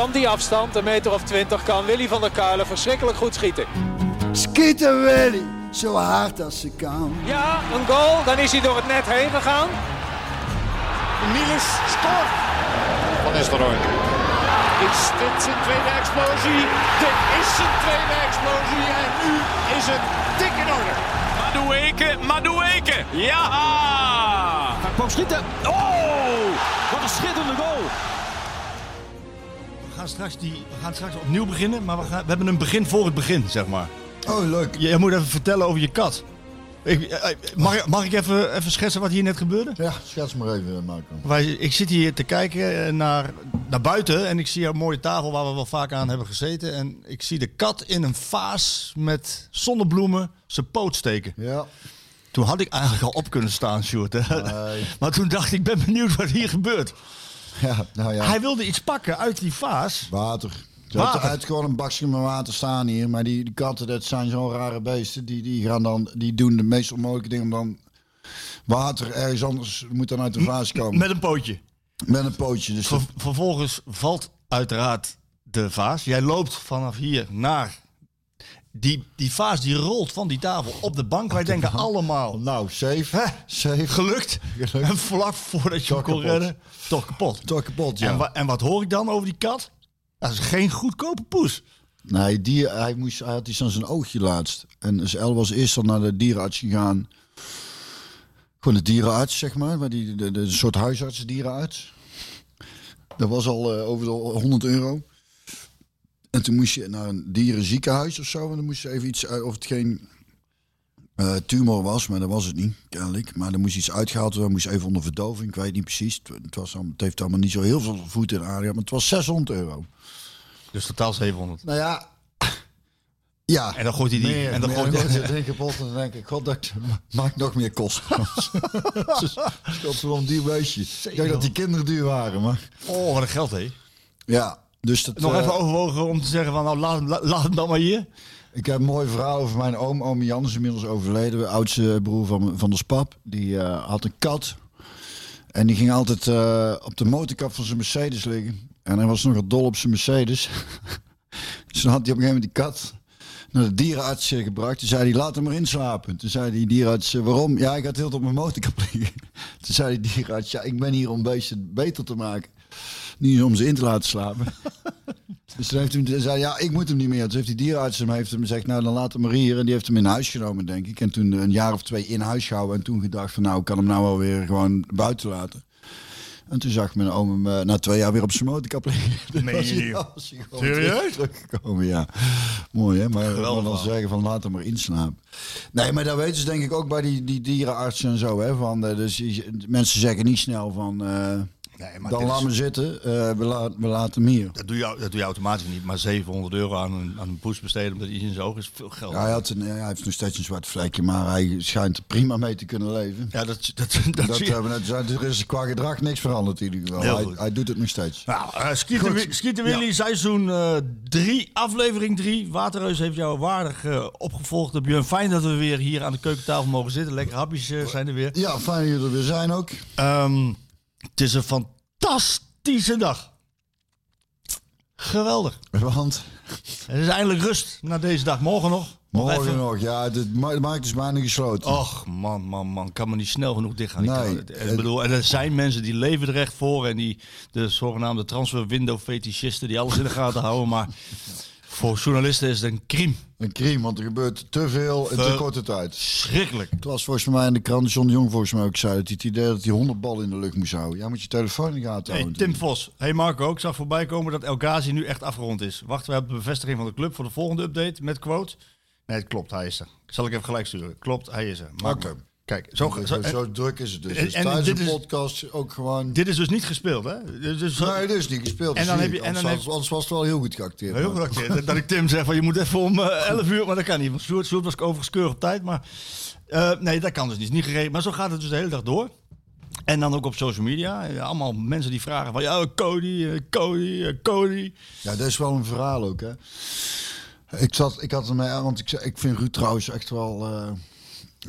van die afstand, een meter of 20, kan Willy van der Kuilen verschrikkelijk goed schieten. Schieten Willy, zo hard als ze kan. Ja, een goal, dan is hij door het net heen gegaan. Niels scoort. Van Nistelrooy. Is dit zijn tweede explosie? Dit is zijn tweede explosie en nu is het dik in orde. Madueke, ja! Gakpo schieten. Oh, wat een schitterende goal. We gaan straks opnieuw beginnen, maar we hebben een begin voor het begin, zeg maar. Oh, leuk. Jij moet even vertellen over je kat. Mag ik even schetsen wat hier net gebeurde? Ja, schets maar even, Marco. Ik zit hier te kijken naar buiten en ik zie een mooie tafel waar we wel vaak aan hebben gezeten. En ik zie de kat in een vaas met zonnebloemen zijn poot steken. Ja. Toen had ik eigenlijk al op kunnen staan, Sjoerd. Nee. Maar toen dacht ik, ben benieuwd wat hier gebeurt. Ja, nou ja. Hij wilde iets pakken uit die vaas. Water. Hij had gewoon een bakje met water staan hier. Maar die katten, dat zijn zo'n rare beesten. Die doen de meest onmogelijke dingen. Om dan water ergens anders moet dan uit de vaas komen. Met een pootje. Dus vervolgens valt uiteraard de vaas. Jij loopt vanaf hier naar... Die vaas die rolt van die tafel op de bank. Wij denken allemaal... Nou, safe. Gelukt. En vlak voordat je hem kon redden... Toch kapot, ja. En wat hoor ik dan over die kat? Dat is geen goedkope poes. Nee, hij had iets aan zijn oogje laatst. En El was eerst al naar de dierenarts gegaan. Gewoon de dierenarts, zeg maar. Maar de soort huisarts, dierenarts. Dat was al over de €100. En toen moest je naar een dierenziekenhuis of zo. En dan moest je even iets uit, of het geen tumor was. Maar dat was het niet, kennelijk. Maar er moest iets uitgehaald worden. Moest even onder verdoving. Ik weet niet precies. Het heeft allemaal niet zo heel veel voet in de aarde. Maar het was €600. Dus totaal 700. Nou ja. Ja. En dan gooit hij die. En dan gooit hij kapot. En dan denk ik, god, dat maakt nog meer kost. Schot voor een duur beestje. Ik denk dat die kinderen duur waren. Maar... Oh, wat een geld, hé. Ja. Dus dat, nog even overwogen om te zeggen van, nou, laat hem dan maar hier. Ik heb een mooi verhaal over mijn oom. Oom Jan is inmiddels overleden. De oudste broer van ons pap. Die had een kat. En die ging altijd op de motorkap van zijn Mercedes liggen. En hij was nogal dol op zijn Mercedes. Dus dan had hij op een gegeven moment die kat naar de dierenarts gebracht. Toen zei hij, laat hem maar inslapen. Toen zei die dierenarts, waarom? Ja, ik had heel op mijn motorkap liggen. Toen zei die dierenarts, ja, ik ben hier om beesten beter te maken. Niet om ze in te laten slapen. Dus toen heeft hij zei, ja, ik moet hem niet meer. Dus heeft die dierenarts hem gezegd, nou dan laat hem maar hier. En die heeft hem in huis genomen, denk ik. En toen een jaar of 2 in huis gehouden. En toen gedacht van, nou, ik kan hem nou alweer gewoon buiten laten. En toen zag mijn oom hem na 2 jaar weer op zijn motorkap liggen. Nee, serieus? Teruggekomen, ja. Mooi, hè? Maar wel dan zeggen van, laat hem maar inslapen. Nee, maar dat weten ze denk ik ook bij die dierenartsen en zo, hè? Van, dus mensen zeggen niet snel van... Nee, maar dan laat me zitten, we laten hem hier. Dat doe je automatisch niet, maar €700 aan een poes besteden omdat iets in zijn oog is, veel geld. Ja, hij heeft nog steeds een zwart vlekje, maar hij schijnt er prima mee te kunnen leven. Ja, dat zie je. Er is qua gedrag niks veranderd in ieder geval. Hij doet het nog steeds. Nou, Schieten Willy, ja. Seizoen 3, aflevering 3. Waterreus heeft jou waardig opgevolgd. Björn, fijn dat we weer hier aan de keukentafel mogen zitten. Lekker hapjes zijn er weer. Ja, fijn dat jullie er weer zijn ook. Het is een fantastische dag. Geweldig. Want? Er is eindelijk rust na deze dag. Morgen nog, ja. De markt is bijna gesloten. Och, man. Kan me niet snel genoeg dichtgaan. Nee. Er zijn mensen die leven er echt voor. En die de zogenaamde transferwindow-fetischisten die alles in de gaten houden. Maar voor journalisten is het een crime. Een crime, want er gebeurt te veel in te korte tijd. Schrikkelijk. Het was volgens mij in de krant, John de Jong volgens mij ook zei... dat hij het idee dat hij 100 ballen in de lucht moest houden. Jij moet je telefoon in de gaten houden. Tim Vos. Hey Marco, ik zag voorbij komen dat El Ghazi nu echt afgerond is. Wachten we op de bevestiging van de club voor de volgende update met quote. Nee, het klopt, hij is er. Zal ik even gelijk sturen. Klopt, hij is er. Oké. Kijk, zo druk is het dus. Dus tijdens de podcast ook gewoon... Dit is dus niet gespeeld, hè? Dus, nee, dit is niet gespeeld. En dan heb je, anders was het wel heel goed geacteerd. Heel goed geacteerd. Dat ik Tim zeg van je moet even om 11 uur... Maar dat kan niet, want Sjoerd was overigens keurig op tijd. Maar nee, dat kan dus niet. Niet geregeld. Maar zo gaat het dus de hele dag door. En dan ook op social media. Allemaal mensen die vragen van... Ja, Cody. Ja, dat is wel een verhaal ook, hè? Ik had ermee aan, want ik vind Ruud trouwens echt wel...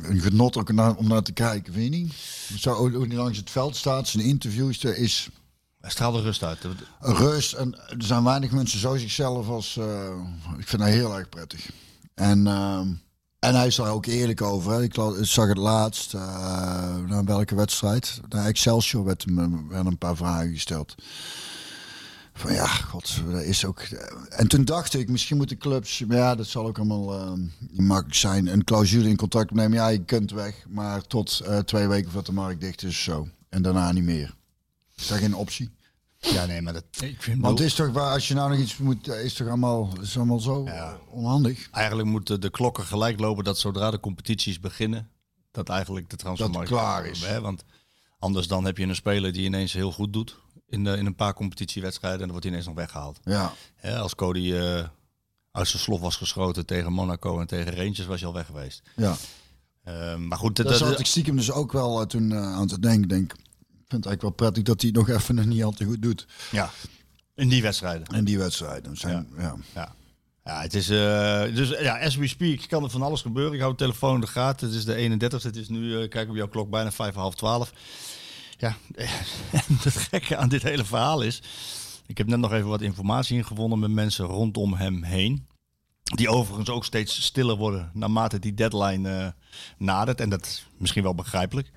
Een genot ook om naar te kijken, vind je niet? Zo, hoe hij langs het veld staat, zijn interviews, er is Hij straalde rust uit. Rust. En er zijn weinig mensen zo zichzelf als... ik vind hij heel erg prettig. En hij is daar ook eerlijk over. Hè. Ik zag het laatst, naar welke wedstrijd? Naar Excelsior werden een paar vragen gesteld. Van ja, god, dat is ook... En toen dacht ik, misschien moeten clubs... Maar ja, dat zal ook allemaal makkelijk zijn. Een clausule in contract nemen. Ja, je kunt weg, maar tot 2 weken voordat de markt dicht is zo. En daarna niet meer. Is dat geen optie? Ja, nee, maar dat... Ik vind want het is toch waar, als je nou nog iets moet, is toch allemaal, is allemaal zo onhandig? Eigenlijk moeten de klokken gelijk lopen dat zodra de competities beginnen, dat eigenlijk de transfermarkt klaar is. Hè? Want anders dan heb je een speler die ineens heel goed doet in een paar competitiewedstrijden en dan wordt hij ineens nog weggehaald. Ja. Hè? Als Cody uit zijn slof was geschoten tegen Monaco en tegen Rangers was hij al weg geweest. Ja. Maar goed, dat zat ik stiekem dus ook wel toen aan te denken, Ik vind het eigenlijk wel prettig dat hij nog even nog niet altijd goed doet. Ja, in die wedstrijden. Ja, het is... dus ja, as we speak kan er van alles gebeuren. Ik hou de telefoon in de gaten. Het is de 31ste. Het is nu, kijk op jouw klok, bijna 5:30. Ja, het gekke aan dit hele verhaal is... Ik heb net nog even wat informatie ingevonden met mensen rondom hem heen. Die overigens ook steeds stiller worden naarmate die deadline nadert. En dat is misschien wel begrijpelijk.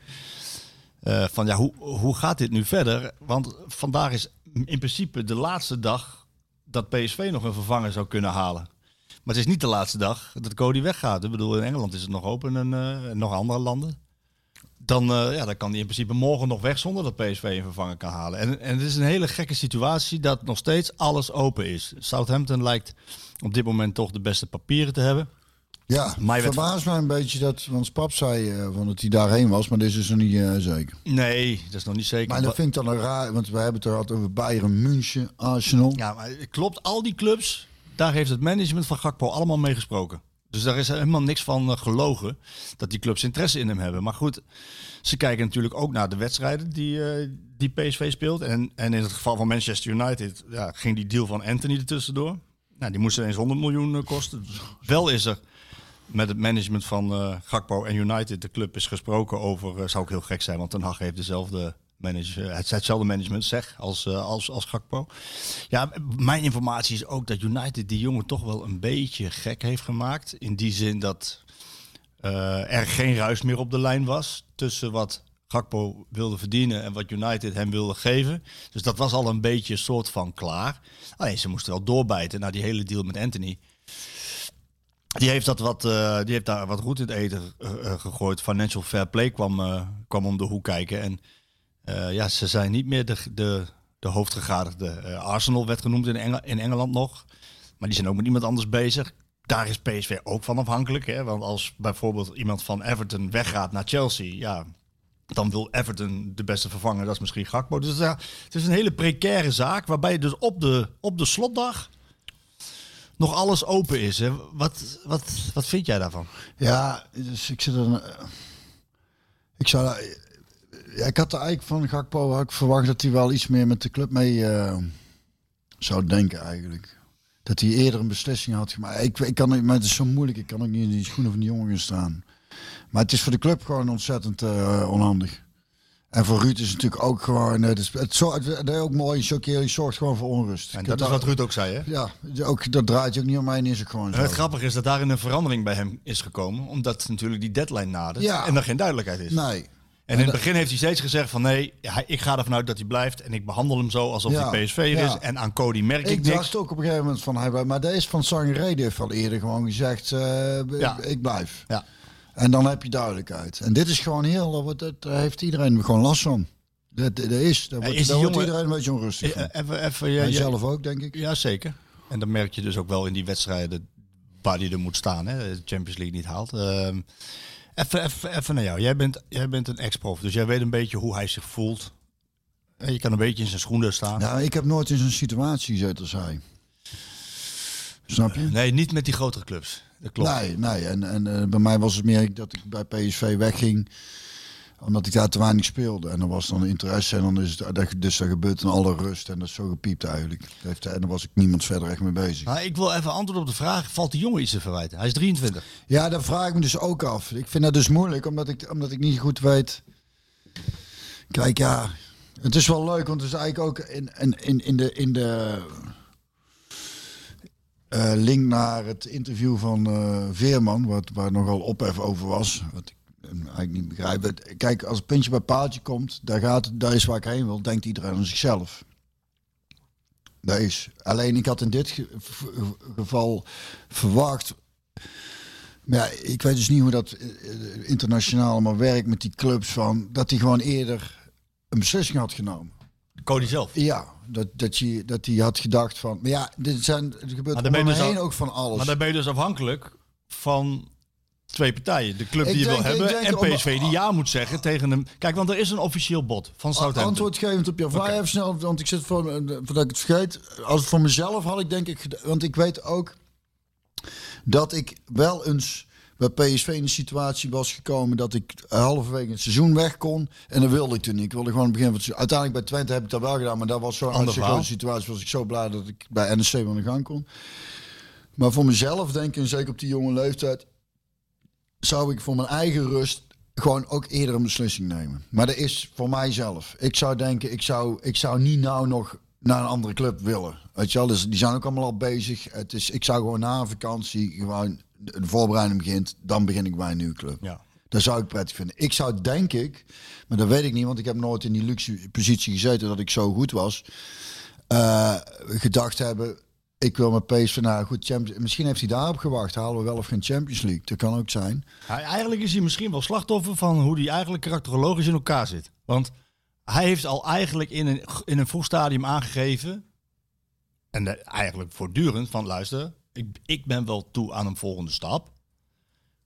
Van ja, hoe gaat dit nu verder? Want vandaag is in principe de laatste dag dat PSV nog een vervanger zou kunnen halen. Maar het is niet de laatste dag dat Cody weggaat. Ik bedoel, in Engeland is het nog open en nog andere landen. Dan kan hij in principe morgen nog weg zonder dat PSV een vervanger kan halen. En het is een hele gekke situatie dat nog steeds alles open is. Southampton lijkt op dit moment toch de beste papieren te hebben. Ja, verbaast mij een beetje dat, want Pap zei dat hij daarheen was, maar dit is dus nog niet zeker. Nee, dat is nog niet zeker. Maar dat vind ik dan raar, want we hebben het er altijd over Bayern München, Arsenal. Ja, maar klopt, al die clubs, daar heeft het management van Gakpo allemaal mee gesproken. Dus daar is helemaal niks van gelogen, dat die clubs interesse in hem hebben. Maar goed, ze kijken natuurlijk ook naar de wedstrijden die PSV speelt. En in het geval van Manchester United ging die deal van Anthony ertussendoor. Nou, die moest ineens 100 miljoen kosten. Wel is er... Met het management van Gakpo en United, de club, is gesproken over... zou ook heel gek zijn, want Ten Hag heeft hetzelfde management als Gakpo. Ja, mijn informatie is ook dat United die jongen toch wel een beetje gek heeft gemaakt. In die zin dat er geen ruis meer op de lijn was tussen wat Gakpo wilde verdienen en wat United hem wilde geven. Dus dat was al een beetje soort van klaar. Alleen ze moesten wel doorbijten naar die hele deal met Anthony... Die heeft daar wat roet in het eten gegooid. Financial Fair Play kwam om de hoek kijken. En ze zijn niet meer de hoofdgegadigde. Arsenal werd genoemd in Engeland nog. Maar die zijn ook met iemand anders bezig. Daar is PSV ook van afhankelijk. Hè? Want als bijvoorbeeld iemand van Everton weggaat naar Chelsea... Ja, dan wil Everton de beste vervanger. Dat is misschien Gakpo. Dus het is een hele precaire zaak. Waarbij je dus op de slotdag... nog alles open is. Hè? Wat vind jij daarvan? Ja, dus ik zit er... ik had er eigenlijk van Gakpo verwacht dat hij wel iets meer met de club mee zou denken eigenlijk. Dat hij eerder een beslissing had gemaakt. Maar het is zo moeilijk. Ik kan ook niet in die schoenen van die jongen staan. Maar het is voor de club gewoon ontzettend onhandig. En voor Ruud is het natuurlijk ook gewoon... Het is ook mooi, choquerend, zorgt gewoon voor onrust. En dat is wat Ruud ook zei, hè? Ja, ook, dat draait je ook niet om mij en is het gewoon zo. Het grappige is dat daarin een verandering bij hem is gekomen. Omdat natuurlijk die deadline nadert en er geen duidelijkheid is. Nee. En in het begin heeft hij steeds gezegd van... nee, ik ga ervan uit dat hij blijft en ik behandel hem zo alsof hij PSV'er is. En aan Cody merk ik niks. Ik dacht ook op een gegeven moment van... maar dat is van Sangre, die heeft al eerder gewoon gezegd... ik blijf. Ja. En dan heb je duidelijkheid. En dit is gewoon heel... Daar heeft iedereen gewoon last van. Daar wordt iedereen een beetje onrustig van. Zelf ook, denk ik. Ja, zeker. En dat merk je dus ook wel in die wedstrijden... waar die er moet staan. Hè? De Champions League niet haalt. Even naar jou. Jij bent een ex-prof. Dus jij weet een beetje hoe hij zich voelt. En je kan een beetje in zijn schoenen staan. Nou, ik heb nooit in zo'n situatie gezeten als hij. Snap je? Nee, niet met die grotere clubs. Klopt. Nee. En bij mij was het meer dat ik bij PSV wegging, omdat ik daar te weinig speelde. En er was dan interesse en dan is het, dus dat gebeurt in alle rust. En dat is zo gepiept eigenlijk. En dan was ik niemand verder echt mee bezig. Maar ik wil even antwoord op de vraag, valt die jongen iets te verwijten? Hij is 23. Ja, dat vraag ik me dus ook af. Ik vind dat dus moeilijk, omdat ik niet goed weet. Kijk, ja... Het is wel leuk, want het is eigenlijk ook in de link naar het interview van Veerman, waar nogal ophef over was. Wat ik eigenlijk niet begrijp. Kijk, als het puntje bij paaltje komt, daar is waar ik heen wil, denkt iedereen aan zichzelf. Dat is. Alleen ik had in dit geval verwacht. Maar ja, ik weet dus niet hoe dat internationaal allemaal werkt met die clubs, van dat hij gewoon eerder een beslissing had genomen. Cody zelf? Ja, dat hij had gedacht van, maar ja, er gebeurt om hem heen ook van alles. Maar dan ben je dus afhankelijk van twee partijen. De club die je wil hebben en PSV die ja moet zeggen tegen hem. Kijk, want er is een officieel bod van Southampton. Antwoordgevend op jouw vraag even snel, want ik zit voordat ik het vergeet. Als voor mezelf had ik denk ik, want ik weet ook dat ik wel eens bij PSV in de situatie was gekomen dat ik halverwege het seizoen weg kon. En dat wilde ik toen niet. Ik wilde gewoon beginnen. Uiteindelijk bij Twente heb ik dat wel gedaan. Maar dat was zo'n andere situatie. Was ik zo blij dat ik bij NEC aan de gang kon. Maar voor mezelf denk ik, en zeker op die jonge leeftijd, zou ik voor mijn eigen rust gewoon ook eerder een beslissing nemen. Maar dat is voor mijzelf. Ik zou denken, ik zou niet nou nog naar een andere club willen. Weet je wel? Dus die zijn ook allemaal al bezig. Ik zou gewoon na een vakantie gewoon de voorbereiding begint, dan begin ik bij een nieuwe club. Ja. Dat zou ik prettig vinden. Ik zou denk ik, maar dat weet ik niet, want ik heb nooit in die luxe positie gezeten dat ik zo goed was, gedacht hebben, ik wil met PSV naar goed Champions. Misschien heeft hij daarop gewacht, halen we wel of geen Champions League. Dat kan ook zijn. Ja, eigenlijk is hij misschien wel slachtoffer van hoe hij eigenlijk karakterologisch in elkaar zit. Want hij heeft al eigenlijk in een vroeg stadium aangegeven, en eigenlijk voortdurend van luister, ik ben wel toe aan een volgende stap.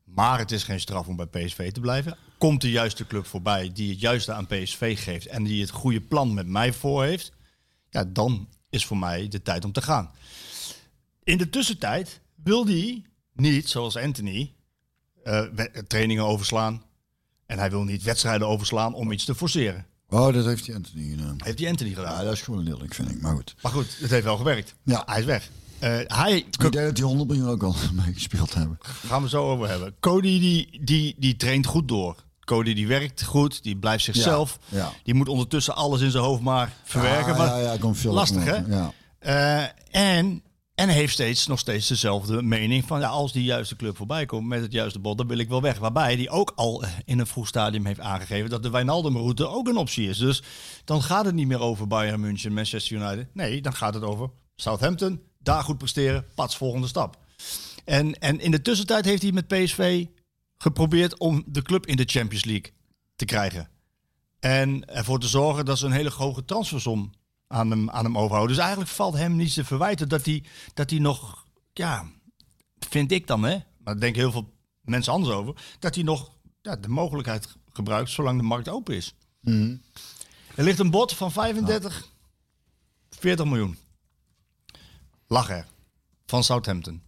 Maar het is geen straf om bij PSV te blijven. Komt de juiste club voorbij die het juiste aan PSV geeft en die het goede plan met mij voor heeft, ja, dan is voor mij de tijd om te gaan. In de tussentijd wil die niet, zoals Anthony, trainingen overslaan. En hij wil niet wedstrijden overslaan om iets te forceren. Oh, dat heeft die Anthony gedaan. Heeft die Anthony gedaan? Ja, dat is gewoon lelijk, vind ik. Maar goed. Het heeft wel gewerkt. Ja. Hij is weg. Ik denk dat die 100 miljoen ook al mee gespeeld hebben. Gaan we zo over hebben. Cody die traint goed door. Cody die werkt goed, die blijft zichzelf. Ja, ja. Die moet ondertussen alles in zijn hoofd maar verwerken. Ah, maar ja, komt veel lastig hè? Ja. En heeft nog steeds dezelfde mening van ja, als die juiste club voorbij komt met het juiste bod, dan wil ik wel weg. Waarbij die ook al in een vroeg stadium heeft aangegeven dat de Wijnaldum-route ook een optie is. Dus dan gaat het niet meer over Bayern München, Manchester United. Nee, dan gaat het over Southampton. Daar goed presteren, pats, volgende stap. En in de tussentijd heeft hij met PSV geprobeerd om de club in de Champions League te krijgen. En ervoor te zorgen dat ze een hele hoge transfersom aan hem overhouden. Dus eigenlijk valt hem niets te verwijten dat hij nog, ja, vind ik dan, hè, maar daar denken heel veel mensen anders over, dat hij nog ja, de mogelijkheid gebruikt zolang de markt open is. Mm. Er ligt een bod van 40 miljoen. Lacher van Southampton.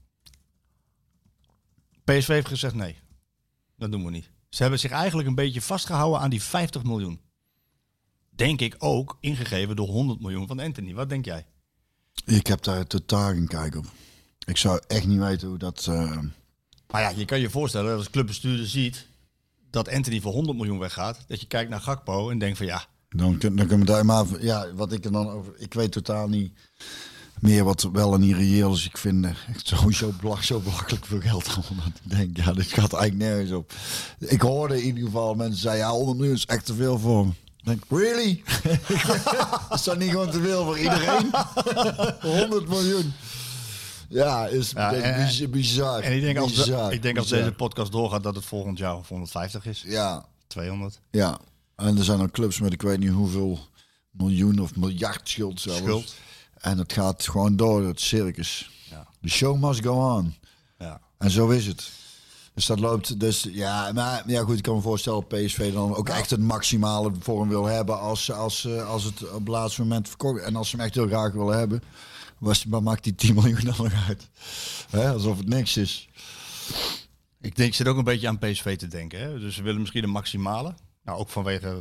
PSV heeft gezegd nee. Dat doen we niet. Ze hebben zich eigenlijk een beetje vastgehouden aan die 50 miljoen. Denk ik ook ingegeven door 100 miljoen van Anthony. Wat denk jij? Ik heb daar totaal geen kijk op. Ik zou echt niet weten hoe dat... Maar ja, je kan je voorstellen als clubbestuurder ziet dat Anthony voor 100 miljoen weggaat. Dat je kijkt naar Gakpo en denkt van ja... Dan kunnen we daar maar... Ja, wat ik er dan over... Ik weet totaal niet... Meer wat wel en niet reëel is. Ik vind echt sowieso zo belachelijk veel geld. Omdat ik denk, ja, dit gaat eigenlijk nergens op. Ik hoorde in ieder geval mensen zeiden, ja, 100 miljoen is echt te veel voor hem. Ik denk, really? Is dat niet gewoon te veel voor iedereen? 100 miljoen. Ja, is ja, bizar. En ik denk, als deze podcast doorgaat, dat het volgend jaar 150 is. Ja. 200. Ja. En er zijn ook clubs met ik weet niet hoeveel miljoen of miljard schuld zelfs. En het gaat gewoon door, het circus. Ja. The show must go on. Ja. En zo is het. Dus dat loopt, dus ja, maar ja goed, ik kan me voorstellen dat PSV dan ook echt het maximale vorm wil hebben als het op het laatste moment verkocht. En als ze hem echt heel graag willen hebben, maar maakt die 10 miljoen dan nog uit. Hè? Alsof het niks is. Ik denk, ik zit ook een beetje aan PSV te denken. Hè? Dus ze willen misschien de maximale. Nou, ook vanwege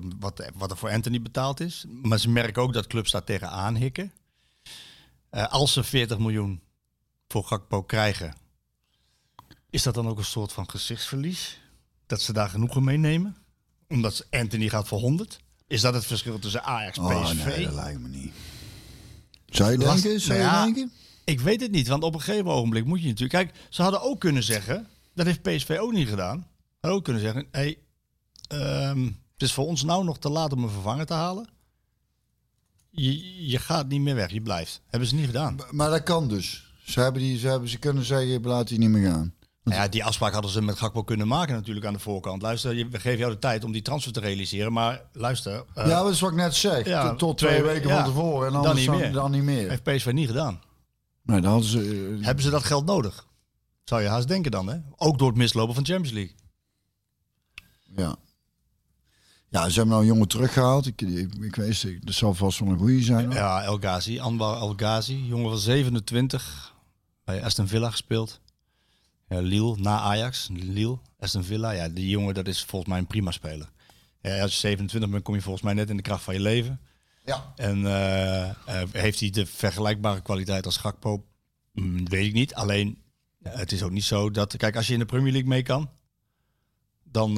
wat er voor Anthony betaald is. Maar ze merken ook dat clubs daar tegenaan hikken. Als ze 40 miljoen voor Gakpo krijgen, is dat dan ook een soort van gezichtsverlies? Dat ze daar genoegen mee nemen? Omdat Anthony gaat voor 100? Is dat het verschil tussen Ajax en PSV? Nee, dat lijkt me niet. Zou je denken? Ik weet het niet, want op een gegeven ogenblik moet je natuurlijk... Kijk, ze hadden ook kunnen zeggen... Dat heeft PSV ook niet gedaan. Ze ook kunnen zeggen... Hey, het is voor ons nou nog te laat om een vervanger te halen. Je gaat niet meer weg, je blijft. Hebben ze niet gedaan. Maar dat kan dus. Ze kunnen zeggen, laat die niet meer gaan. Ja, die afspraak hadden ze met Gakpo kunnen maken natuurlijk aan de voorkant. Luister, we geven jou de tijd om die transfer te realiseren, maar luister... ja, dat is wat ik net zeg. Ja, tot 2 weken van tevoren en anders dan niet meer. Heeft PSV niet gedaan. Nee, dan hadden ze, hebben ze dat geld nodig? Zou je haast denken dan, hè? Ook door het mislopen van de Champions League. Ja. Ja, ze hebben nou een jongen teruggehaald. Ik weet het, dat zal vast wel een goede zijn. Ja, El Ghazi, Anwar El Ghazi, jongen van 27, bij Aston Villa gespeeld. Ja, Lille, na Ajax. Lille, Aston Villa. Ja, die jongen, dat is volgens mij een prima speler. Ja, als je 27 bent, kom je volgens mij net in de kracht van je leven. Ja. En heeft hij de vergelijkbare kwaliteit als Gakpo? Weet ik niet. Alleen, het is ook niet zo dat... Kijk, als je in de Premier League mee kan... Dan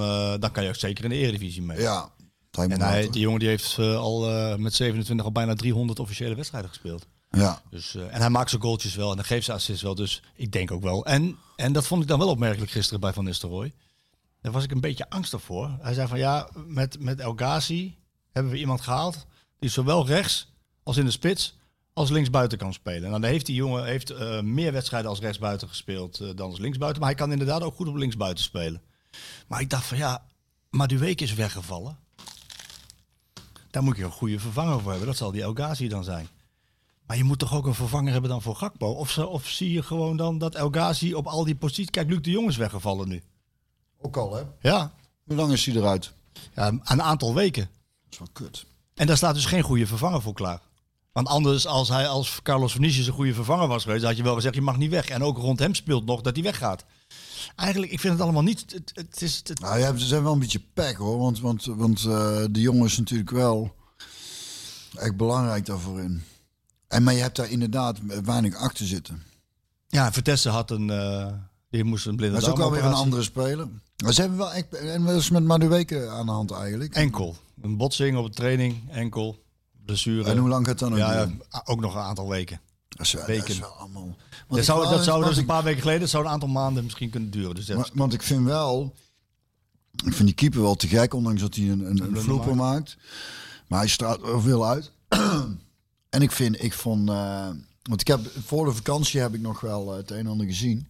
kan je ook zeker in de Eredivisie mee. Ja, en die jongen die heeft met 27 al bijna 300 officiële wedstrijden gespeeld. Ja. Dus, en hij maakt zijn goaltjes wel en dan geeft zijn assist wel. Dus ik denk ook wel. En dat vond ik dan wel opmerkelijk gisteren bij Van Nistelrooy. Daar was ik een beetje angstig voor. Hij zei van ja, met El Ghazi hebben we iemand gehaald die zowel rechts als in de spits als linksbuiten kan spelen. En dan heeft die jongen meer wedstrijden als rechtsbuiten gespeeld dan als linksbuiten. Maar hij kan inderdaad ook goed op linksbuiten spelen. Maar ik dacht van ja, Madueke is weggevallen. Daar moet je een goede vervanger voor hebben. Dat zal die El Ghazi dan zijn. Maar je moet toch ook een vervanger hebben dan voor Gakpo? Of zie je gewoon dan dat El Ghazi op al die posities... Kijk, Luc de Jong is weggevallen nu. Ook al, hè? Ja. Hoe lang is hij eruit? Ja, een aantal weken. Dat is wel kut. En daar staat dus geen goede vervanger voor klaar. Want anders, als Carlos Vinicius een goede vervanger was geweest... had je wel gezegd, je mag niet weg. En ook rond hem speelt nog dat hij weggaat. Eigenlijk, ik vind het allemaal niet... Het is... Nou ja, ze zijn wel een beetje pek, hoor. Want de jongen is natuurlijk wel echt belangrijk daarvoor in. Maar je hebt daar inderdaad weinig achter zitten. Ja, Vitesse had die moest een blinde darmoperatie. Dat is ook alweer een andere speler. Maar ze hebben wel echt... En dat is met Madueke aan de hand eigenlijk. Enkel. Een botsing op de training. Enkel. Blessure. En hoe lang gaat dat nog? Ja, ook nog een aantal weken. Dat zou een paar weken geleden, dat zou een aantal maanden misschien kunnen duren. Dus want ik vind wel, die keeper wel te gek, ondanks dat hij een vloeper maakt. Maar hij straalt er veel uit. En want ik heb voor de vakantie heb ik nog wel het een en ander gezien.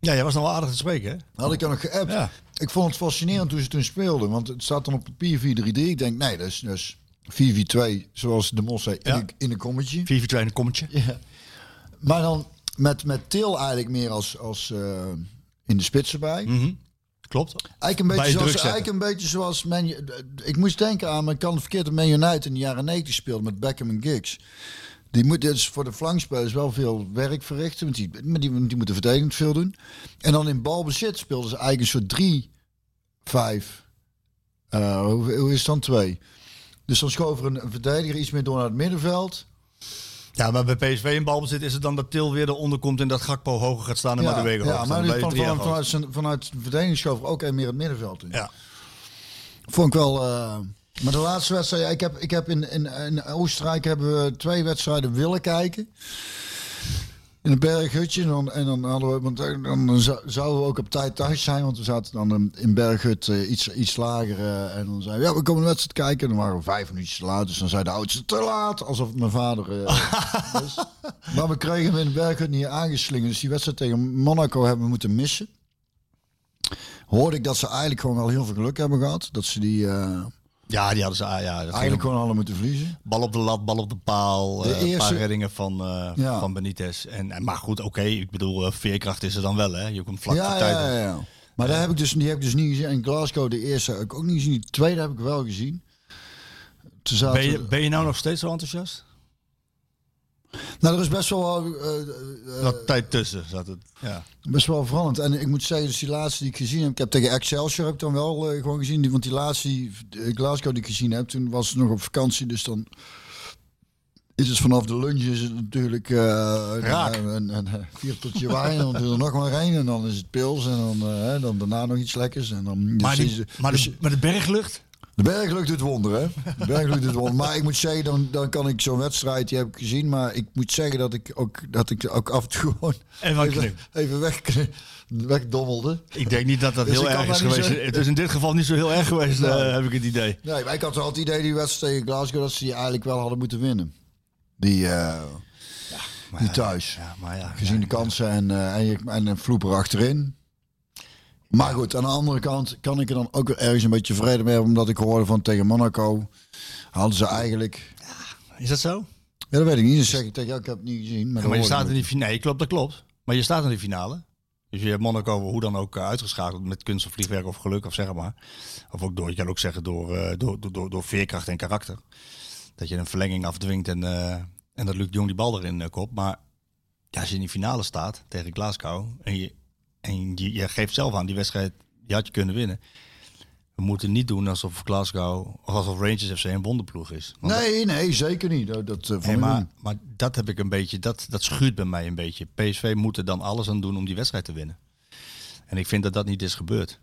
Ja, jij was nog wel aardig te spreken, hè? Had ik dan nog geappt. Ja. Ik vond het fascinerend hoe ze toen speelden, want het staat dan op papier 4-3-3. Ik denk, nee, dat is... 4-4-2, zoals de Mos zei, in een kommetje. 4-4-2 in een kommetje. Ja. Maar dan met Til eigenlijk meer als in de spits erbij. Mm-hmm. Klopt. Eigenlijk een beetje zoals Man, ik moest denken aan, maar ik kan het verkeerd, Man United in de jaren 90 speelde met Beckham en Giggs. Die moet dus voor de flankspelers wel veel werk verrichten, want die moeten verdedigend veel doen. En dan in balbezit speelden ze eigenlijk een soort 3-5. Hoe is het dan 2? Dus dan schoven een verdediger iets meer door naar het middenveld. Ja, maar bij PSV in balbezit is het dan dat Til weer eronder komt... en dat Gakpo hoger gaat staan en ja, Madueke hoger. Ja, maar die vanuit de verdediging schoven ook een meer het middenveld in. Ja. Vond ik wel... Maar de laatste wedstrijd... Ja, ik heb in Oostenrijk hebben we 2 wedstrijden willen kijken. In een berghutje. En dan hadden we... Want dan zouden we ook op tijd thuis zijn. Want we zaten dan in Berghut iets lager. En dan zeiden we, ja, we komen een wedstrijd kijken. En dan waren we 5 minuutjes te laat. Dus dan zei de oudste, te laat. Alsof mijn vader... was. Maar we kregen hem in Berghut niet aangeslingerd. Dus die wedstrijd tegen Monaco hebben we moeten missen. Hoorde ik dat ze eigenlijk gewoon wel heel veel geluk hebben gehad. Dat ze die... die hadden ze eigenlijk gewoon allemaal moeten verliezen. Bal op de lat, bal op de paal. De eerste... Een paar reddingen van Benitez. Maar goed, oké, ik bedoel, veerkracht is er dan wel, hè? Je komt vlak voor tijd. Ja. Maar daar heb ik dus niet gezien. En Glasgow, de eerste, heb ik ook niet gezien. De tweede heb ik wel gezien. Ben je nou nog steeds zo enthousiast? Nou, er is best wel... wat tijd tussen zat het. Ja. Best wel veranderd. En ik moet zeggen, dus die laatste die ik gezien heb... Ik heb tegen Excelsior heb ik dan wel gewoon gezien. Want die laatste Glasgow die ik gezien heb... Toen was het nog op vakantie. Dus dan is het vanaf de lunch is het natuurlijk... Raak. Een 4 tot je wijn. Dan doe er nog maar één. En dan is het pils. En dan daarna nog iets lekkers. En dan, maar de berglucht... De berglucht doet wonderen. De berglucht doet wonderen. Maar ik moet zeggen, dan kan ik zo'n wedstrijd, die heb ik gezien. Maar ik moet zeggen dat ik af en toe gewoon even wegdommelde. Ik denk niet dat heel erg is geweest. Het is in dit geval niet zo heel erg geweest, heb ik het idee. Nee, maar ik had wel het idee, die wedstrijd tegen Glasgow, dat ze die eigenlijk wel hadden moeten winnen. Die thuis. Ja, maar ja, gezien de kansen en een vloeper achterin. Maar goed, aan de andere kant kan ik er dan ook ergens een beetje vrede mee hebben, omdat ik hoorde van tegen Monaco hadden ze eigenlijk... Ja, is dat zo? Ja, dat weet ik niet. Dan zeg ik tegen jou, ik heb het niet gezien. Maar je staat in die finale. Nee, klopt, dat klopt. Maar je staat in die finale. Dus je hebt Monaco hoe dan ook uitgeschakeld met kunst of vliegwerk of geluk, of zeg maar. Of ook door, je kan ook zeggen door veerkracht en karakter. Dat je een verlenging afdwingt en dat Luc de Jong die bal erin kopt. Maar ja, als je in die finale staat tegen Glasgow en je geeft zelf aan, die wedstrijd die had je kunnen winnen. We moeten niet doen alsof Glasgow of alsof Rangers FC een wonderploeg is. Want nee, zeker niet. Maar dat heb ik een beetje, dat schuurt bij mij een beetje. PSV moet er dan alles aan doen om die wedstrijd te winnen. En ik vind dat niet is gebeurd.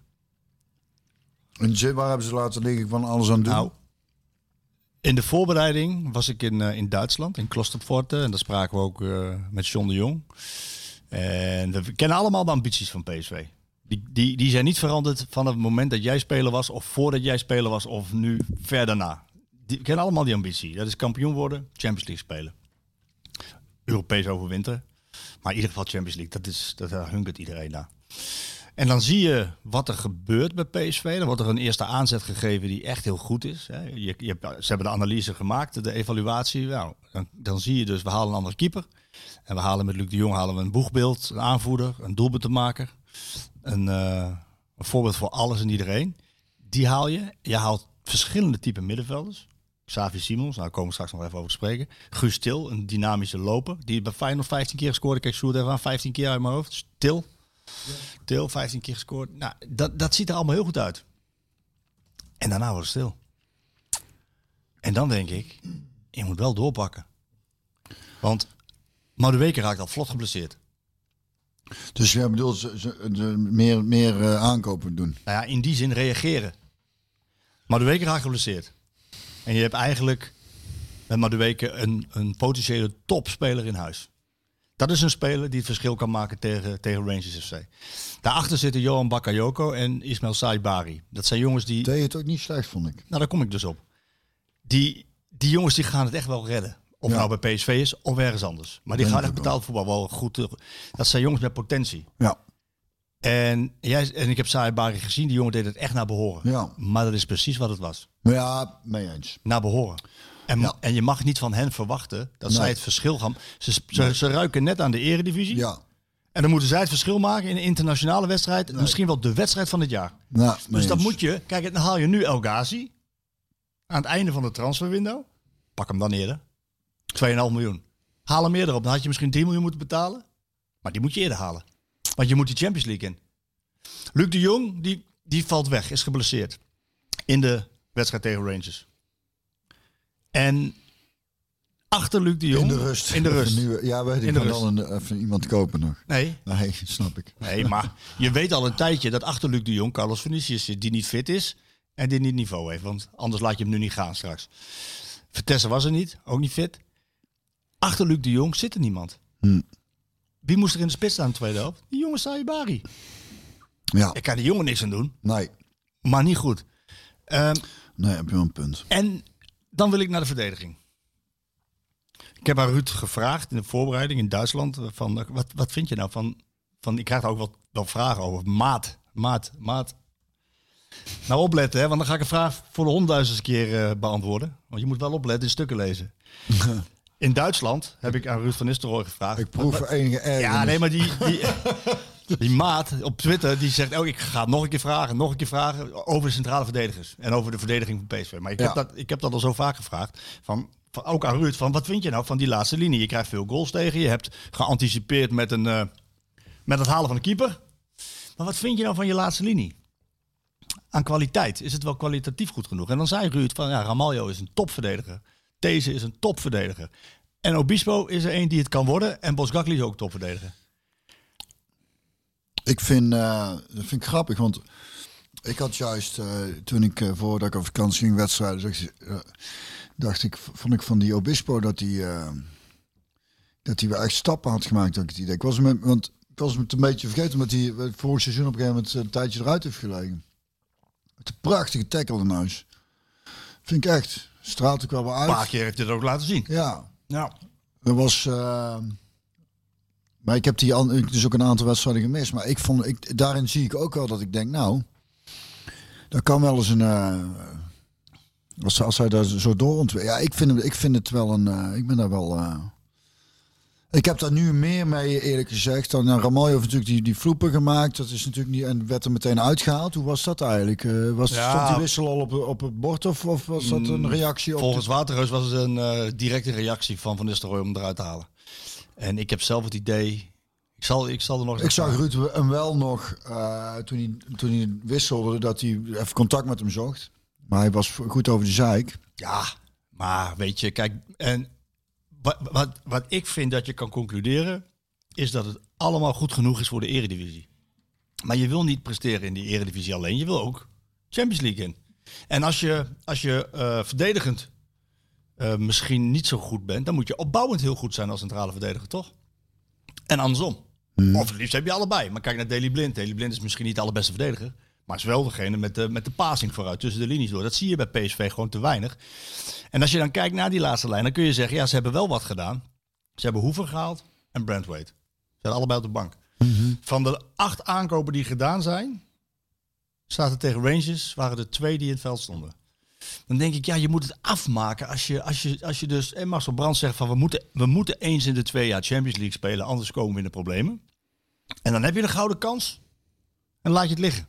En waar hebben ze laten liggen van alles aan doen? Nou, in de voorbereiding was ik in Duitsland, in Klostervoorte. En daar spraken we ook met John de Jong. En we kennen allemaal de ambities van PSV. Die zijn niet veranderd van het moment dat jij speler was, of voordat jij speler was, of nu ver daarna. We kennen allemaal die ambitie. Dat is kampioen worden, Champions League spelen. Europees overwinteren. Maar in ieder geval Champions League, daar hunkert iedereen naar. En dan zie je wat er gebeurt bij PSV. Dan wordt er een eerste aanzet gegeven die echt heel goed is. Ze hebben de analyse gemaakt, de evaluatie. Nou, dan zie je dus, we halen een andere keeper. En we halen met Luc de Jong een boegbeeld, een aanvoerder, een doelpuntenmaker. Een voorbeeld voor alles en iedereen. Die haal je. Je haalt verschillende typen middenvelders. Xavier Simons, daar komen we straks nog even over te spreken. Guus Til, een dynamische loper. Die bij Feyenoord 15 keer gescoord. Ik kijk Sjoerd even aan, 15 keer uit mijn hoofd. Dus Til, 15 keer gescoord. Nou, dat ziet er allemaal heel goed uit. En daarna wordt het stil. En dan denk ik, je moet wel doorpakken. Want Madueke raakt al vlot geblesseerd. Dus jij bedoelt meer aankopen doen? Nou ja, in die zin reageren. Madueke raakt geblesseerd. En je hebt eigenlijk met Madueke een potentiële topspeler in huis. Dat is een speler die het verschil kan maken tegen Rangers FC. Daarachter zitten Johan Bakayoko en Ismail Saibari. Dat zijn jongens die... deed het ook niet slecht, vond ik. Nou, daar kom ik dus op. Die jongens die gaan het echt wel redden. Of nou bij PSV is, of ergens anders. Maar die gaan echt betaald voetbal wel goed terug. Dat zijn jongens met potentie. Ja. En ik heb Saibari gezien, die jongen deed het echt naar behoren. Ja. Maar dat is precies wat het was. Ja, mee eens. Naar behoren. En je mag niet van hen verwachten dat zij het verschil gaan... Ze ruiken net aan de eredivisie. Ja. En dan moeten zij het verschil maken in een internationale wedstrijd. Nee. Misschien wel de wedstrijd van het jaar. Nou, dus dat moet je... Kijk, dan haal je nu El Ghazi. Aan het einde van de transferwindow. Pak hem dan eerder. 2,5 miljoen. Haal hem eerder op. Dan had je misschien 10 miljoen moeten betalen. Maar die moet je eerder halen. Want je moet die Champions League in. Luc de Jong, die valt weg. Is geblesseerd. In de wedstrijd tegen Rangers. En achter Luc de Jong... In de rust. Even iemand kopen nog. Nee, snap ik. Nee, maar je weet al een tijdje dat achter Luc de Jong Carlos Vinicius zit, die niet fit is en die niet niveau heeft. Want anders laat je hem nu niet gaan straks. Vitesse was er niet, ook niet fit. Achter Luc de Jong zit er niemand. Wie moest er in de spits staan in de tweede helft? Die jongen Saibari. Ja. Ik kan die jongen niks aan doen. Nee. Maar niet goed. Heb je wel een punt. En... dan wil ik naar de verdediging. Ik heb aan Ruud gevraagd in de voorbereiding in Duitsland. Van, wat vind je nou van... Ik krijg daar ook wel vragen over. Maat. Nou, opletten, hè, want dan ga ik een vraag voor de 100.000ste keer beantwoorden. Want je moet wel opletten in stukken lezen. In Duitsland heb ik aan Ruud van Nistelrooy gevraagd. Ik proef enige ergernis. Ja, nee, maar die maat op Twitter die zegt... oh, ik ga het nog een keer vragen over de centrale verdedigers. En over de verdediging van PSV. Maar ik heb dat al zo vaak gevraagd. Van ook aan Ruud, van wat vind je nou van die laatste linie? Je krijgt veel goals tegen. Je hebt geanticipeerd met het halen van de keeper. Maar wat vind je nou van je laatste linie? Aan kwaliteit. Is het wel kwalitatief goed genoeg? En dan zei Ruud van... ja, Ramalho is een topverdediger. Teze is een topverdediger. En Obispo is er één die het kan worden. En Boskakli is ook topverdediger. Ik vind dat vind ik grappig, want Ik had juist, toen ik voordat ik op vakantie ging wedstrijden, vond ik van die Obispo dat hij wel echt stappen had gemaakt. Ik was het een beetje vergeten, omdat hij vorig seizoen op een gegeven moment een tijdje eruit heeft gelegen. Met een prachtige tackle in huis. Vind ik echt. Straalt ook wel uit. Een paar keer heeft hij het ook laten zien. Ja. Ja. Er was... maar ik heb dus ook een aantal wedstrijden gemist. Maar daarin zie ik ook wel dat ik denk, nou... Dat kan wel eens een... als hij daar zo doorontwikkelt. Ja, ik vind het wel een... ik ben daar wel... ik heb daar nu meer mee, eerlijk gezegd. Ramalho heeft natuurlijk die vloepen gemaakt. Dat is natuurlijk niet... En werd er meteen uitgehaald. Hoe was dat eigenlijk? Stond die wissel al op het bord? Of was dat een reactie op... Volgens Waterreus was het een directe reactie van Nistelrooy om eruit te halen. En ik heb zelf het idee... Ik zal er nog... Ik zag Ruud hem wel nog... toen hij wisselde, dat hij even contact met hem zocht. Maar hij was goed over de zeik. Ja, maar weet je, kijk... en Wat ik vind dat je kan concluderen, is dat het allemaal goed genoeg is voor de eredivisie. Maar je wil niet presteren in die eredivisie alleen. Je wil ook Champions League in. En als je verdedigend misschien niet zo goed bent, dan moet je opbouwend heel goed zijn als centrale verdediger, toch? En andersom. Of het liefst heb je allebei. Maar kijk naar Daley Blind. Daley Blind is misschien niet de allerbeste verdediger, maar is wel degene met de passing vooruit, tussen de linies door. Dat zie je bij PSV gewoon te weinig. En als je dan kijkt naar die laatste lijn, dan kun je zeggen... ja, ze hebben wel wat gedaan. Ze hebben Hoever gehaald en Brandwaite. Ze zijn allebei op de bank. Mm-hmm. Van de 8 aankopen die gedaan zijn... staat er tegen Rangers, waren er 2 die in het veld stonden. Dan denk ik, ja, je moet het afmaken als je dus... En Marcel Brands zegt van, we moeten eens in de 2 jaar Champions League spelen... anders komen we in de problemen. En dan heb je een gouden kans en laat je het liggen.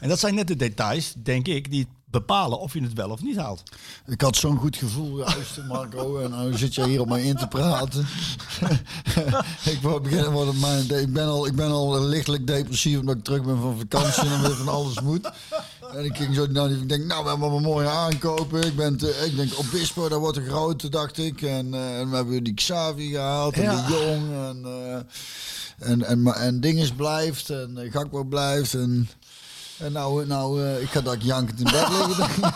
En dat zijn net de details, denk ik, die bepalen of je het wel of niet haalt. Ik had zo'n goed gevoel, juist, Marco, en nou zit jij hier op mij in te praten. Ik ben al lichtelijk depressief omdat ik terug ben van vakantie en weer van alles moet. En ik ging zo naar ik denk, nou, we hebben een mooie aankopen. Ik denk, Obispo, dat wordt een grote, dacht ik. En we hebben die Xavi gehaald en de Jong en Dinges blijft en Gakpo blijft en... En ik ga dat jankend in bed liggen.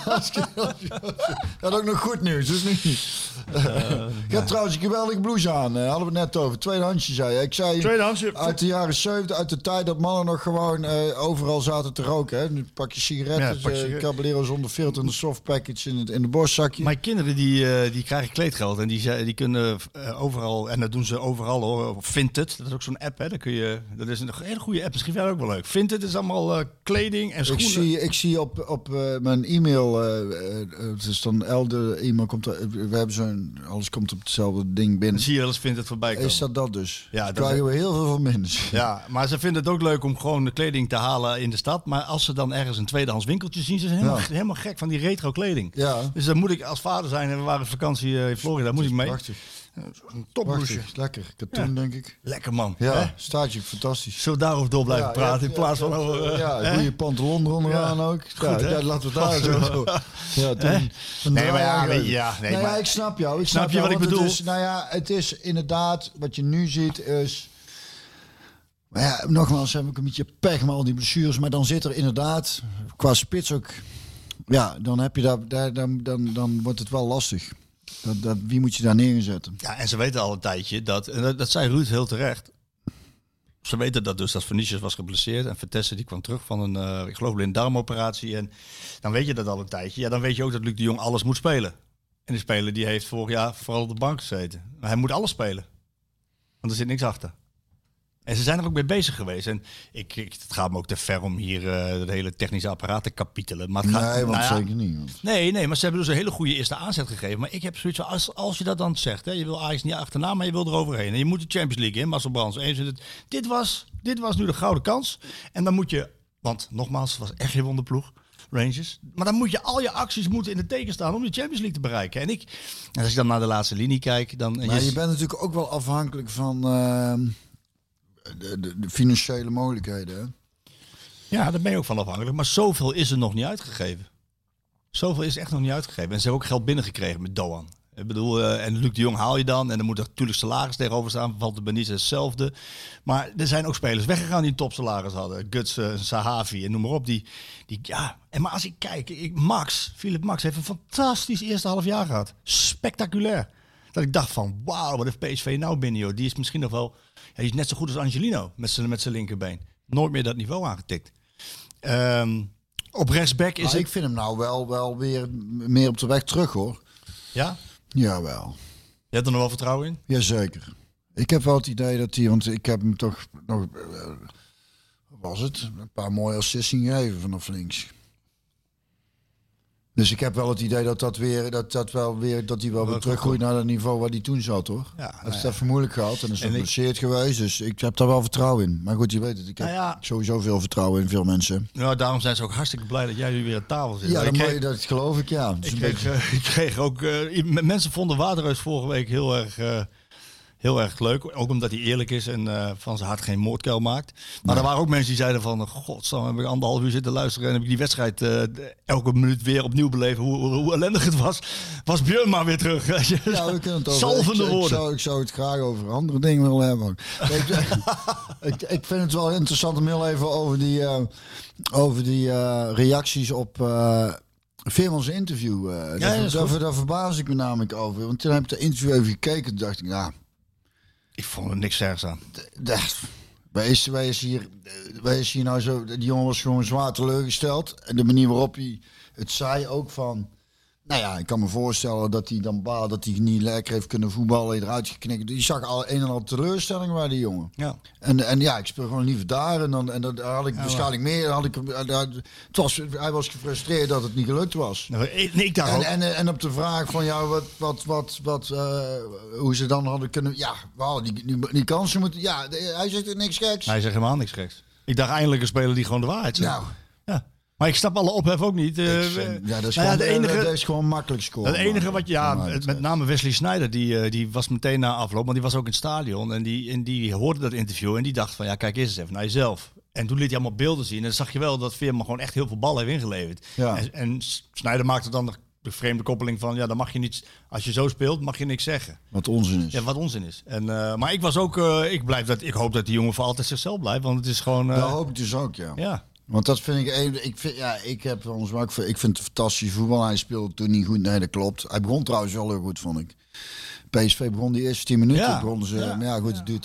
Dat is ook nog goed nieuws, dus niet. Ik heb trouwens een geweldige blouse aan. Hadden we het net over. Tweedehandsje, zei je. Ik zei tweedehandsje. Uit de jaren 70, uit de tijd dat mannen nog gewoon overal zaten te roken. Hè. Nu pak je sigaretten, Caballero zonder filter en de soft package in de borstzakje. Mijn kinderen die krijgen kleedgeld en die kunnen overal, en dat doen ze overal hoor. Vindt het, dat is ook zo'n app. Hè. Dat is een hele goede app, misschien wel ook wel leuk. Vindt het is allemaal kleding. En ik zie op mijn e-mail, het is dan elke e-mail komt er, we hebben zo'n, alles komt op hetzelfde ding binnen. Zie je wel eens vindt het voorbij komen. Is dat dus? Ja, daar krijgen we heel veel van mensen. Ja, maar ze vinden het ook leuk om gewoon de kleding te halen in de stad. Maar als ze dan ergens een tweedehands winkeltje zien, ze zijn helemaal gek van die retro kleding. Ja. Dus dan moet ik als vader zijn en we waren op vakantie in Florida, moet ik mee. Prachtig. Een topbloesje. Lekker. Katoen, denk ik. Lekker, man. Ja, staartje. Fantastisch. Zullen we daarover door blijven praten in plaats van over... goede pantalon eronder aan ook. Goed, ja, laten we het daar zo. Ja, maar ik snap jou. Snap je wat ik bedoel? Het is inderdaad, wat je nu ziet is... Maar ja, nogmaals, heb ik een beetje pech met al die blessures. Maar dan zit er inderdaad, qua spits ook... Ja, dan heb je dan wordt het wel lastig. Wie moet je daar neerzetten? Ja, en ze weten al een tijdje dat... En dat zei Ruud heel terecht. Ze weten dat dus dat Vinicius was geblesseerd. En Vertessen die kwam terug van een, ik geloof, blinddarmoperatie. En dan weet je dat al een tijdje. Ja, dan weet je ook dat Luc de Jong alles moet spelen. En die speler die heeft vorig jaar vooral op de bank gezeten. Maar hij moet alles spelen. Want er zit niks achter. En ze zijn er ook mee bezig geweest. En het gaat me ook te ver om hier het hele technische apparaat te kapitelen. Maar het gaat, zeker niet. Want... Nee, maar ze hebben dus een hele goede eerste aanzet gegeven. Maar ik heb zoiets van, als je dat dan zegt... Hè, je wil Ajax niet achterna, maar je wil eroverheen. En je moet de Champions League in, Marcel Brands. Dit was nu de gouden kans. En dan moet je... Want nogmaals, het was echt geen wonderploeg, Rangers. Maar dan moet je al je acties in het teken staan om de Champions League te bereiken. En als ik dan naar de laatste linie kijk... Maar je bent natuurlijk ook wel afhankelijk van... De financiële mogelijkheden. Hè? Ja, daar ben je ook van afhankelijk. Maar zoveel is er nog niet uitgegeven. En ze hebben ook geld binnengekregen met Doan. Ik bedoel, en Luc de Jong haal je dan. En dan moet er natuurlijk salaris tegenover staan. Valt de Benitez hetzelfde. Maar er zijn ook spelers weggegaan die topsalaris hadden. Guts, Sahavi en noem maar op. Maar als ik kijk, Philip Max heeft een fantastisch eerste half jaar gehad. Spectaculair. Dat ik dacht van, wauw, wat heeft PSV nou binnen, joh. Die is misschien nog wel... Hij is net zo goed als Angelino met zijn linkerbeen. Nooit meer dat niveau aangetikt. Op rechtsback is... Ik vind hem nou wel weer meer op de weg terug, hoor. Ja? Jawel. Je hebt er nog wel vertrouwen in? Jazeker. Ik heb wel het idee dat hij... Want ik heb hem toch nog... Een paar mooie assists gegeven vanaf links. Dus ik heb wel het idee dat hij weer teruggroeit naar het niveau waar hij toen zat, hoor. Ja, dat is even moeilijk gehad en is geblesseerd geweest. Dus ik heb daar wel vertrouwen in. Maar goed, je weet het. Ik heb sowieso veel vertrouwen in veel mensen. Nou, daarom zijn ze ook hartstikke blij dat jij nu weer aan tafel zit. Ja, dat geloof ik, ja. Mensen vonden Waterreus vorige week heel erg leuk. Ook omdat hij eerlijk is en van zijn hart geen moordkuil maakt. Maar Er waren ook mensen die zeiden van... Godsam, heb ik anderhalf uur zitten luisteren... en heb ik die wedstrijd elke minuut weer opnieuw beleven. Hoe ellendig het was. Was Björn maar weer terug. Ja, we kunnen het over. Zalvende woorden. Ik zou het graag over andere dingen willen hebben. ik vind het wel interessant om heel even over die reacties op... Veerman's interview. Daar verbaas ik me namelijk over. Want toen heb ik de interview even gekeken en dacht ik... Nou, ik vond er niks ergs aan. Wij is hier nou zo... Die jongen was gewoon zwaar teleurgesteld. En de manier waarop hij het zei ook van... Nou ja, ik kan me voorstellen dat hij dan baal... Dat hij niet lekker heeft kunnen voetballen, eruit geknikt. Je zag al een en al teleurstelling bij die jongen. Ja. En ik speel gewoon liever daar. Hij was gefrustreerd dat het niet gelukt was. En op de vraag van jou, hoe ze dan hadden kunnen... Ja, wauw, die kansen moeten... Ja, hij zegt er niks geks. Hij zegt helemaal niks geks. Ik dacht eindelijk een speler die gewoon de waarheid zegt. Nou. Ja. Maar ik snap alle ophef ook niet. Dat is gewoon makkelijk scoren. Het enige wat... met name Wesley Sneijder, die was meteen na afloop, want die was ook in het stadion. En die hoorde dat interview en die dacht van, ja, kijk eens even naar jezelf. En toen liet hij allemaal beelden zien. En dan zag je wel dat Veerman gewoon echt heel veel ballen heeft ingeleverd. Ja. En Sneijder maakte dan de vreemde koppeling van, ja, dan mag je niet... Als je zo speelt, mag je niks zeggen. Wat onzin is. Ja, wat onzin is. Maar ik was ook... Ik hoop dat die jongen voor altijd zichzelf blijft, want het is gewoon... Dat hoop ik dus ook, ja. Ja. Want dat vind ik... Ik vind het fantastisch voetbal. Hij speelde toen niet goed. Nee, dat klopt. Hij begon trouwens wel heel goed, vond ik. PSV begon die eerste 10 minuten. Ja, Het duurt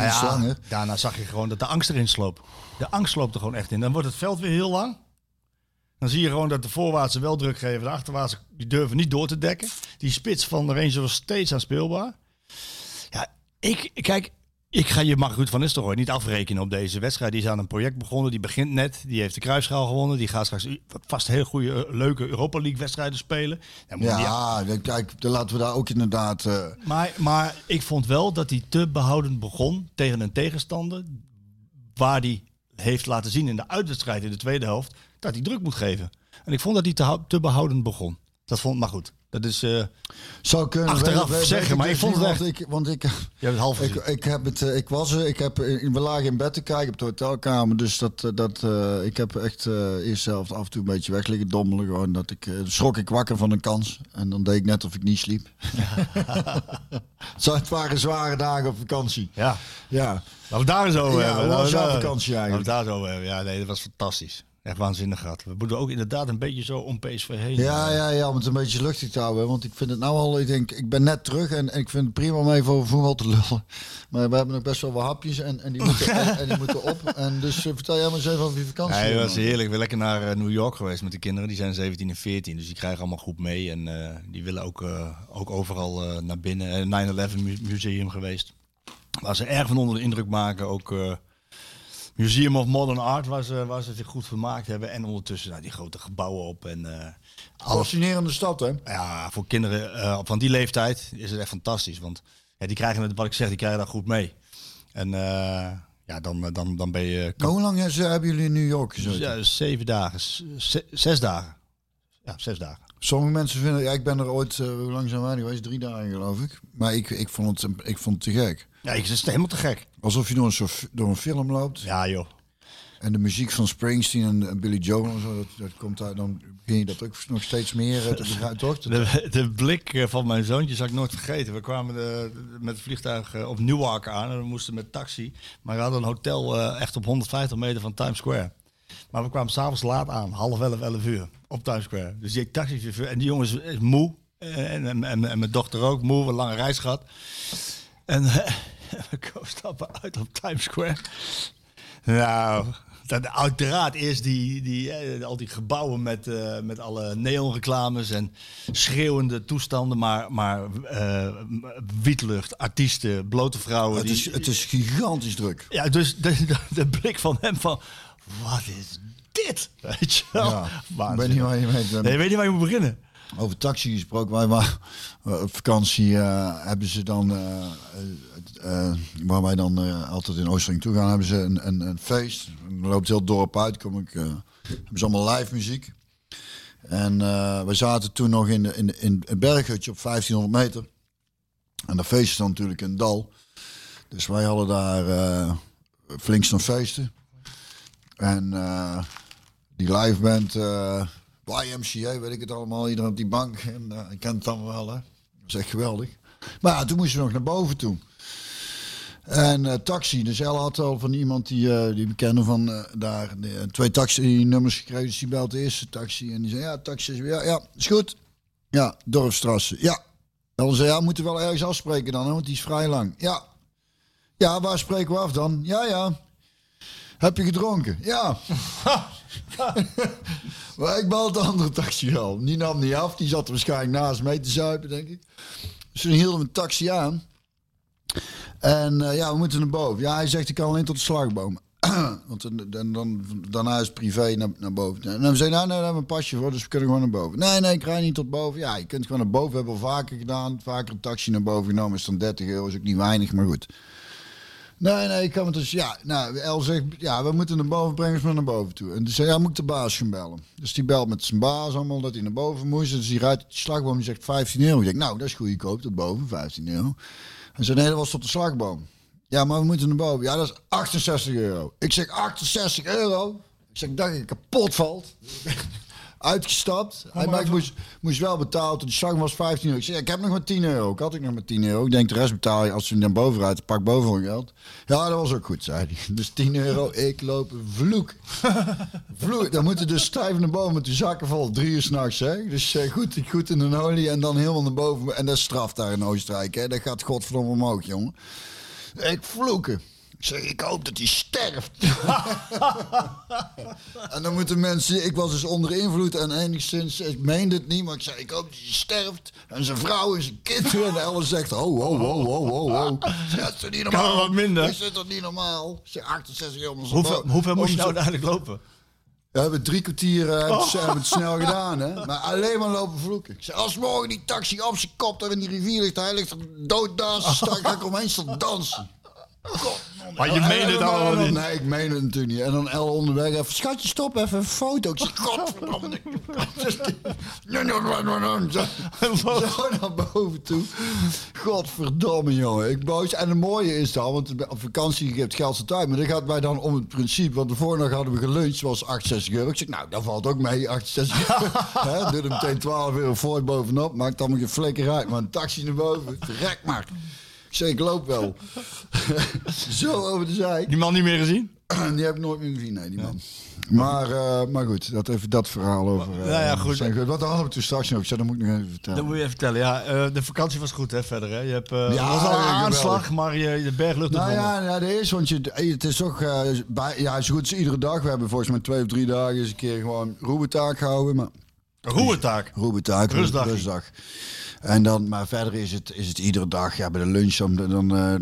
heel lang. Daarna zag je gewoon dat de angst erin sloop. De angst sloopt er gewoon echt in. Dan wordt het veld weer heel lang. Dan zie je gewoon dat de voorwaartse wel druk geven. De achterwaartse die durven niet door te dekken. Die spits van de Rangers was steeds aan speelbaar. Ja, Ik ga je Ruud van Nistelrooy niet afrekenen op deze wedstrijd. Die is aan een project begonnen, die begint net. Die heeft de Kruisschaal gewonnen. Die gaat straks vast heel goede, leuke Europa League wedstrijden spelen. Dan laten we daar ook inderdaad... Maar ik vond wel dat hij te behoudend begon tegen een tegenstander... waar hij heeft laten zien in de uitwedstrijd in de tweede helft... dat hij druk moet geven. En ik vond dat hij te behoudend begon. Dat vond ik maar goed. Dat is zou kunnen achteraf zeggen, maar ik vond het echt... We lagen in bed te kijken op de hotelkamer, dus ik heb echt eerst zelf af en toe een beetje weg liggen dommelen. Gewoon dat schrok ik wakker van een kans en dan deed ik net of ik niet sliep. Het waren zware dagen op vakantie. Ja, ja. Dat we daar zo hebben. Dat was jouw vakantie eigenlijk. Dat we daar zo hebben. Ja, nee, dat was fantastisch. Echt waanzinnig gehad. We moeten ook inderdaad een beetje zo om PSV heen. Ja, om het een beetje luchtig te houden. Want ik vind het nou al... Ik ben net terug en ik vind het prima om even over voetbal te lullen. Maar we hebben nog best wel wat hapjes en die moeten op. En dus vertel jij maar eens even over je vakantie. Nee, was heerlijk. Ik ben lekker naar New York geweest met de kinderen. Die zijn 17 en 14, dus die krijgen allemaal goed mee. En die willen ook overal naar binnen. 9/11 museum geweest. Waar ze erg van onder de indruk maken, ook... Museum of Modern Art, waar ze zich goed vermaakt hebben. En ondertussen die grote gebouwen op. Fascinerende stad, hè? Ja, voor kinderen van die leeftijd is het echt fantastisch. Want die krijgen het, wat ik zeg, die krijgen daar goed mee. En dan ben je... Hoe lang hebben jullie in New York gezeten? Ja, 7 dagen. 6 dagen. Ja, 6 dagen. Sommige mensen vinden... Ja, ik ben er ooit... hoe lang zijn wij geweest? 3 dagen, geloof ik. Maar ik vond het te gek. Ja, het is helemaal te gek. Alsof je door een film loopt. Ja, joh. En de muziek van Springsteen en Billy Joel en zo, dat komt daar, dan begin je dat ook nog steeds meer te begrijpen, toch? De blik van mijn zoontje zal ik nooit vergeten. We kwamen met het vliegtuig op Newark aan en we moesten met taxi. Maar we hadden een hotel echt op 150 meter van Times Square. Maar we kwamen s'avonds laat aan, 11:30, 11:00 op Times Square. Dus die taxichauffeur en die jongen is moe. En mijn dochter ook, moe, een lange reis gehad. En we stappen uit op Times Square. Nou, dat, uiteraard eerst al die gebouwen met alle neonreclames en schreeuwende toestanden. Maar wietlucht, artiesten, blote vrouwen. Het is gigantisch druk. Ja, dus de blik van hem van, wat is dit? Weet je wel? Ja, ik weet niet waar je mee... Nee, je weet niet waar je moet beginnen. Over taxi gesproken, wij waren op vakantie, hebben ze dan, waar wij dan altijd in Oostenrijk toe gaan, hebben ze een feest. Dan loopt heel het dorp uit, hebben ze allemaal live muziek. En we zaten toen nog in een berghutje op 1500 meter. En dat feest is dan natuurlijk een dal. Dus wij hadden daar flink staan feesten. En die live band... YMCA, weet ik het allemaal, iedereen op die bank. En ik ken het allemaal wel, hè. Dat is echt geweldig. Maar ja, toen moesten we nog naar boven toe. En taxi, dus Elle had al van iemand die we kennen van daar... twee taxi-nummers gekregen, dus die belt de eerste taxi. En die zei, ja, taxi is weer, ja, is goed. Ja, Dorpstrasse, ja. Dan zei, ja, we moeten wel ergens afspreken dan, hè, want die is vrij lang. Ja. Ja, waar spreken we af dan? Ja, ja. Heb je gedronken? Ja. Maar ik belde de andere taxi al. Die nam niet af. Die zat waarschijnlijk naast mee te zuipen, denk ik. Dus toen hielden we een taxi aan. En ja, we moeten naar boven. Ja, hij zegt, ik kan alleen tot de slagboom. Want daarna is het privé naar boven. En dan zei hij, nou, daar hebben we een pasje voor, dus we kunnen gewoon naar boven. Nee, ik rij niet tot boven. Ja, je kunt gewoon naar boven. We hebben al vaker gedaan. Vaker een taxi naar boven genomen. Is dan €30. Is ook niet weinig, maar goed. Nee, ik kan het dus... Ja, nou, El zegt... Ja, we moeten naar boven, brengen ze maar naar boven toe. En die zei, ja, moet ik de baas gaan bellen. Dus die belt met zijn baas allemaal dat hij naar boven moest. Dus die rijdt op de slagboom en die zegt €15. Ik denk, nou, dat is goedkoop, tot boven, €15. Hij zei, nee, dat was tot de slagboom. Ja, maar we moeten naar boven. Ja, dat is €68. Ik zeg, €68? Ik zeg, dat je kapot valt. Uitgestapt. Hij moest wel betalen. De slag was €15. Ik zei, ik heb nog maar €10. Ik had ik nog maar €10. Ik denk, de rest betaal je als je naar boven rijdt. Pak boven geld. Ja, dat was ook goed, zei hij. Dus €10. Ik loop een vloek. Vloek. Dan moeten dus stijf naar boven met de zakken vallen. 3:00 s'nachts. Dus goed in de olie. En dan helemaal naar boven. En dat is straf daar in Oostenrijk. Hè? Dat gaat godverdomme omhoog, jongen. Ik vloeken. Ik zeg, ik hoop dat hij sterft. En dan moeten mensen... Ik was dus onder invloed en enigszins... Ik meende het niet, maar ik zei, ik hoop dat hij sterft. En zijn vrouw en zijn kinderen. En Ellen zegt, ho. Dat is toch niet normaal? Kan wat minder. Dat is toch niet normaal? Ze 68 jongens. Hoeveel moest je nou dadelijk lopen? We hebben 3 kwartier het snel gedaan, hè. Maar alleen maar lopen vloeken. Ik zei, als morgen die taxi op zijn kop daar in die rivier ligt... Hij ligt er dood dansen. Ga ik omheen staan dansen. God, maar je meende het allemaal niet. Nee, ik meende het natuurlijk niet. En dan El onderweg even, schatje, stop even een foto. Ik zeg, godverdomme. Zo naar boven toe. Godverdomme, jongen. Ik boos. En het mooie is dan, want op vakantie geeft geld zijn tijd. Maar dat gaat mij dan om het principe. Want de voornacht hadden we geluncht, was €68. Ik zeg, nou, dat valt ook mee, €68. Doe er meteen €12 voor bovenop. Maakt allemaal geen flikker uit. Maar een taxi naar boven, rek maar. Ik loop wel. Zo over de zijk. Die man niet meer gezien? Die heb ik nooit meer gezien, nee, die man. Ja. Maar goed, dat even dat verhaal over... Ja, goed. Wat hadden we toen straks nog? Dan moet ik nog even vertellen. Dat moet je even vertellen, ja. De vakantie was goed, hè, verder, hè? Je hebt was al een aanslag, maar de berglucht... Nou ja, de eerste, want het is toch... zo goed als iedere dag. We hebben volgens mij 2 of 3 dagen eens een keer gewoon roebetaak gehouden, maar... Roebetaak. Rustdag. En dan, maar verder is het iedere dag, ja, bij de lunch,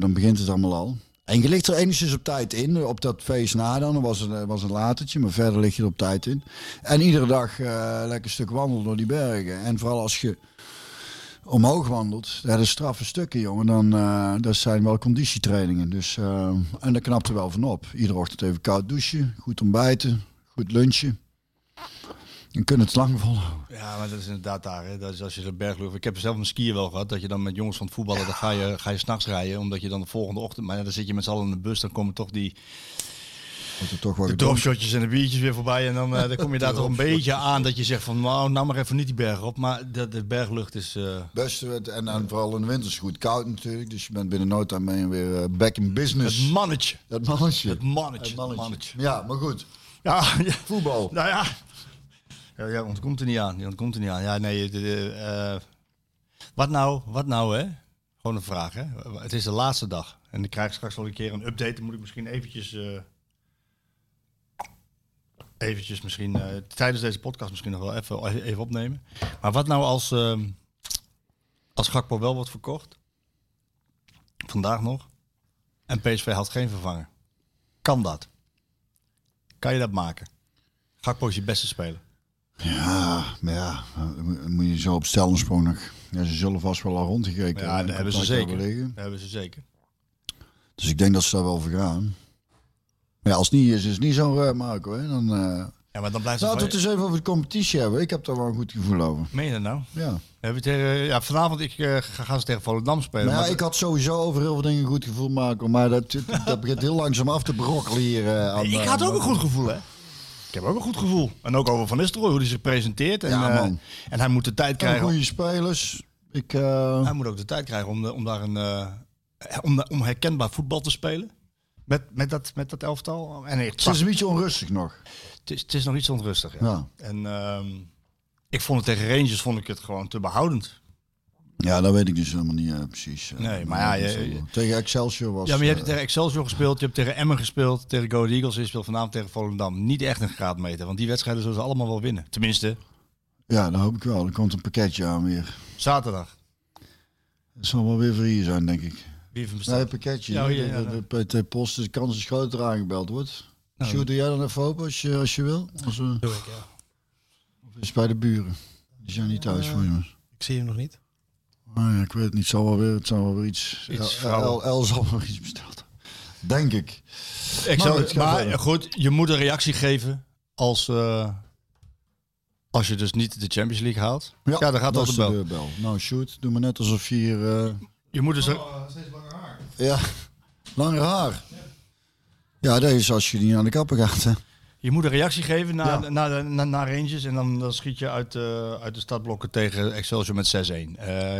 dan begint het allemaal al. En je ligt er enigszins op tijd in, op dat feest na dan, was een latertje, maar verder lig je er op tijd in. En iedere dag lekker een stuk wandelen door die bergen. En vooral als je omhoog wandelt, dat is straffe stukken, jongen, dan dat zijn wel conditietrainingen. Dus, en dat knapt er wel van op. Iedere ochtend even koud douchen, goed ontbijten, goed lunchen. En kunnen het lang volhouden. Ja, maar dat is inderdaad daar. Hè? Dat is als je de berglucht... Ik heb zelf een skier wel gehad. Dat je dan met jongens van het voetballen... Ja. Dan ga je s'nachts rijden. Omdat je dan de volgende ochtend... Maar dan zit je met z'n allen in de bus. Dan komen toch die... De dropshotjes en de biertjes weer voorbij. En dan kom je daar toch een beetje aan dat je zegt van... nou maar even niet die berg op. Maar de berglucht is... Beste, en vooral in de winter is het goed koud natuurlijk. Dus je bent binnen no time ben je weer back in business. Het mannetje. Ja, maar goed. Ja. Voetbal. Nou ja. Ja, ontkomt er niet aan. Ja, nee. Wat nou, hè? Gewoon een vraag, hè? Het is de laatste dag. En dan krijg ik straks wel een keer een update. Dan moet ik misschien eventjes misschien tijdens deze podcast misschien nog wel even opnemen. Maar wat nou als Gakpo wel wordt verkocht? Vandaag nog. En PSV had geen vervanger. Kan dat? Kan je dat maken? Gakpo is je beste speler. Ja, maar ja, dan moet je zo op stellensprong nog. Ja, ze zullen vast wel al rondgekeken. Ja, dat hebben ze zeker. Dus ik denk dat ze daar wel voor gaan. Maar ja, als het niet is, is het niet zo Marco. Hè? Dan. Ja, maar dan blijft het. Laten we het eens even over de competitie hebben. Ik heb daar wel een goed gevoel over. Meen je dat nou? Ja. Vanavond gaan ze tegen Volendam spelen. Maar ja, ik had sowieso over heel veel dingen een goed gevoel, Marco. Maar dat begint heel langzaam af te brokkelen hier. Ik had ook een goed gevoel, hè? Ik heb ook een goed gevoel. En ook over Van Nistelrooy, hoe hij zich presenteert. En, ja, en hij moet de tijd krijgen. Goede spelers. Hij moet ook de tijd krijgen om herkenbaar voetbal te spelen. Met dat elftal. En het is een beetje onrustig nog. Het is nog iets onrustig, ja. En ik vond het tegen Rangers gewoon te behoudend. Ja, dat weet ik dus helemaal niet precies. Nee, maar ja... tegen Excelsior was... Ja, maar je hebt tegen Excelsior gespeeld, je hebt tegen Emmen gespeeld, tegen Go Ahead Eagles. Je speelt vanavond tegen Volendam. Niet echt een graadmeter, want die wedstrijden zullen ze allemaal wel winnen. Tenminste. Ja, dat hoop ik wel. Er komt een pakketje aan weer. Zaterdag. Het zal wel weer voor hier zijn, denk ik. Wie heeft een pakketje. Ja, de PT-post, de kans is groter aangebeld wordt. Nou, Sjoerd, doe jij dan even open als je wil? Doe ik, ja. Of is het bij de buren? Die zijn niet thuis voor jongens. Ik zie hem nog niet. Nou ja, ik weet het niet. Het zal wel weer iets El zal wel iets besteld. Denk ik. Maar goed, je moet een reactie geven als je dus niet de Champions League haalt. Ja, dan gaat dat de bel. Nou, shoot. Doe maar net alsof je hier... Je moet dus... steeds langer haar. Ja, langer haar. Ja, dat is als je niet aan de kappen gaat, hè. Je moet een reactie geven naar Rangers en dan schiet je uit de startblokken tegen Excelsior met 6-1. Ik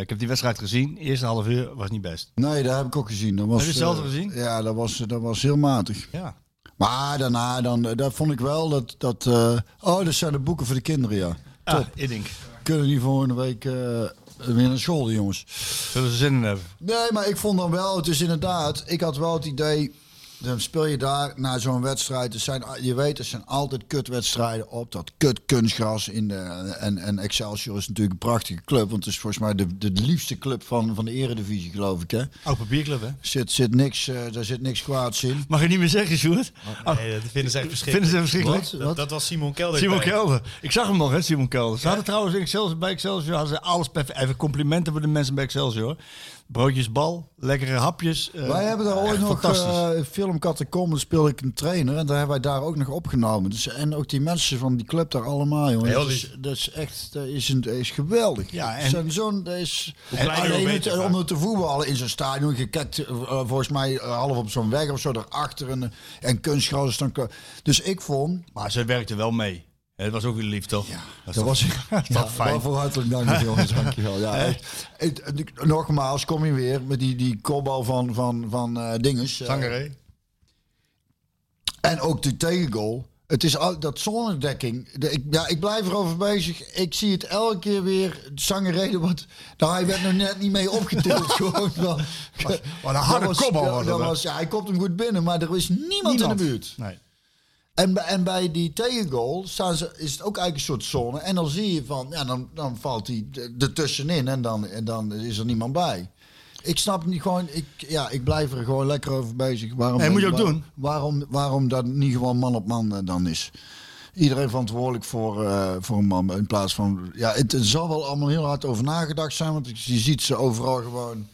heb die wedstrijd gezien. Eerste half uur was niet best. Nee, dat heb ik ook gezien. Dat was, heb je hetzelfde gezien? Ja, dat was heel matig. Ja. Maar daarna, dat vond ik wel dat... dat zijn de boeken voor de kinderen, ja. Top. Ah, ik denk. Kunnen die volgende week weer naar school, jongens. Zullen ze zin in hebben? Nee, maar ik vond dan wel... Het is inderdaad... Ik had wel het idee... Dan speel je daar naar zo'n wedstrijd. Er zijn altijd kutwedstrijden op dat kut kunstgras. En Excelsior is natuurlijk een prachtige club. Want het is volgens mij de liefste club van de eredivisie, geloof ik. Hè? Oud papierclub, hè? Daar zit niks kwaads in. Mag je niet meer zeggen, Sjoerd? Nee, dat vinden ze echt verschrikkelijk. Dat was Simon Kelder. Ik zag hem nog, hè, Simon Kelder. Ze hadden trouwens bij Excelsior hadden ze alles perfect. Even complimenten voor de mensen bij Excelsior. Broodjesbal, lekkere hapjes. Wij hebben daar ooit nog film Katakombe speelde ik een trainer en daar hebben wij daar ook nog opgenomen. Dus, en ook die mensen van die club daar allemaal, jongen. Dat is echt geweldig. Ja, en zijn zo'n is. En onder te voetballen in zo'n stadion gekekt, volgens mij half op zo'n weg of zo daarachter en kunstgras. Dus ik vond. Maar ze werkten wel mee. Het was ook weer lief, toch? Ja, dat was fijn. Waarvoor hartelijk dank, jongens. Dankjewel. Ja, nogmaals, kom je weer met die kopbal van dinges. Sangre. En ook de tegengoal. Het is al, dat zonnedekking. Ik blijf erover bezig. Ik zie het elke keer weer. Sangre, want hij werd nog net niet mee opgetild. Gewoon. Wat een harde kopbal. Hij komt hem goed binnen, maar er is niemand in de buurt. Nee. En bij die tegengoal is het ook eigenlijk een soort zone. En dan zie je van, ja, dan valt hij ertussenin en dan is er niemand bij. Ik snap niet gewoon, ik blijf er gewoon lekker over bezig. Moet je ook doen. Waarom dat niet gewoon man op man dan is. Iedereen verantwoordelijk voor een man in plaats van... Ja, het zal wel allemaal heel hard over nagedacht zijn, want je ziet ze overal gewoon...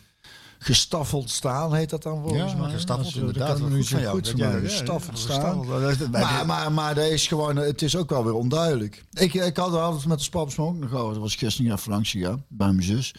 Gestaffeld staan heet dat dan volgens mij. Gestaffeld, inderdaad. Gestaffeld staan. Maar dat is gewoon, het is ook wel weer onduidelijk. Ik had er altijd met de Spapsman ook nog over. Dat was gisteren even langs gegaan bij mijn zus.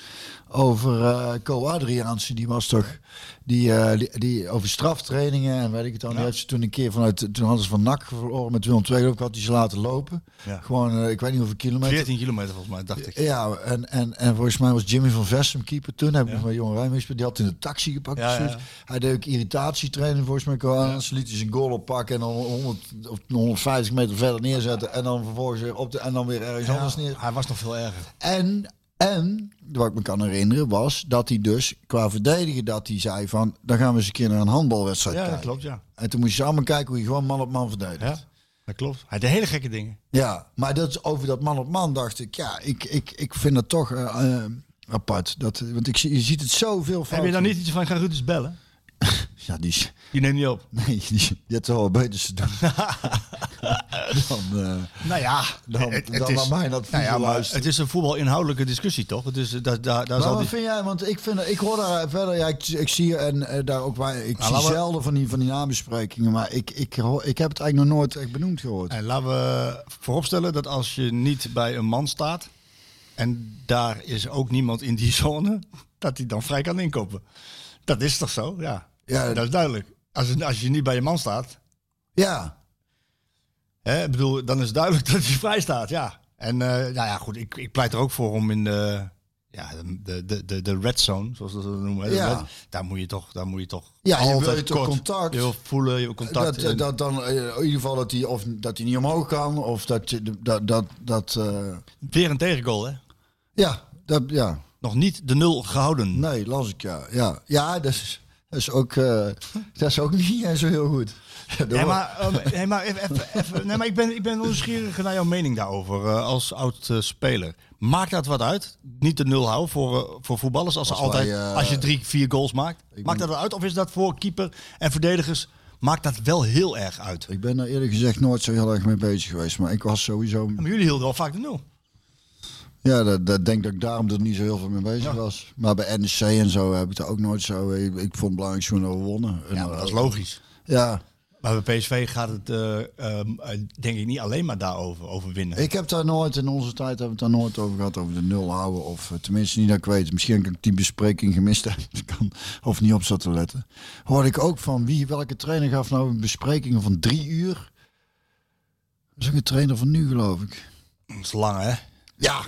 Over Co Adriaanse, die was toch Die over straftrainingen en weet ik het dan. Ja. Die heeft ze toen een keer toen hadden ze van NAC verloren met 202 ook, had hij ze laten lopen. Ja. Gewoon, ik weet niet hoeveel kilometer. 14 kilometer volgens mij, dacht ik. Ja, en volgens mij was Jimmy van Vessem keeper toen. Heb ik nog met Jonge Rijm gespeeld. Die had in de taxi gepakt. Ja, ja. Hij deed ook irritatietraining volgens mij. Ja. Ze liet hij zijn goal oppakken en dan 100 of 150 meter verder neerzetten. En dan vervolgens weer weer ergens anders neer. Hij was nog veel erger. En wat ik me kan herinneren was dat hij dus qua verdedigen dat hij zei van, dan gaan we eens een keer naar een handbalwedstrijd kijken. Ja, dat klopt, ja. En toen moest je samen kijken hoe je gewoon man op man verdedigt. Ja, dat klopt. Hij deed hele gekke dingen. Ja, maar dat over dat man op man dacht ik, ja, ik vind dat toch apart. Want je ziet het zoveel van. Heb je dan niet iets van, ga Ruud eens bellen? Ja, die neemt niet op. Nee, die had toch wel beter te doen. Dan aan mij dat voetbal luisteren. Het is een voetbalinhoudelijke discussie, toch? Het is, wat vind jij? Want ik hoor daar verder, ik zie daar ook waar. Ik zie zelden van die nabesprekingen, maar ik heb het eigenlijk nog nooit echt benoemd gehoord. En laten we vooropstellen dat als je niet bij een man staat en daar is ook niemand in die zone, dat hij dan vrij kan inkopen. Dat is toch zo? Ja. Ja, dat is duidelijk. Als je niet bij je man staat. Ja. Hè, bedoel, dan is het duidelijk dat hij vrij staat, ja. En goed, ik pleit er ook voor om in de red zone, zoals dat we noemen. Hè, ja. Daar moet je toch. Ja, altijd je wil toch contact. Je wil voelen, je wil contact. Dat dan in ieder geval dat hij niet omhoog kan, of dat. Weer een tegengoal, hè? Ja, dat ja. Nog niet de 0 gehouden. Nee, las ik ja. Ja, dat is ook niet zo heel goed. Maar ik ben nieuwsgierig naar jouw mening daarover als oud-speler. Maakt dat wat uit? Niet de 0 houden voor voetballers als je 3-4 goals maakt. Maakt dat wat uit? Of is dat voor keeper en verdedigers, maakt dat wel heel erg uit? Ik ben daar eerlijk gezegd nooit zo heel erg mee bezig geweest. Maar ik was sowieso... Ja, maar jullie hielden wel vaak de 0. Ja, dat denk dat ik daarom er niet zo heel veel mee bezig was. Maar bij NEC en zo heb ik het ook nooit zo... Ik vond het belangrijk toen we wonnen. Ja, dat is logisch. Ja. Maar bij PSV gaat het denk ik niet alleen maar daarover, over winnen. Ik heb daar nooit, in onze tijd hebben we het daar nooit over gehad, over de 0 houden. Of tenminste niet dat ik weet. Misschien heb ik die bespreking gemist of niet op zat te letten. Hoorde ik ook van welke trainer gaf nou een bespreking van 3 uur? Dat is ook een trainer van nu, geloof ik. Dat is lang, hè? Ja.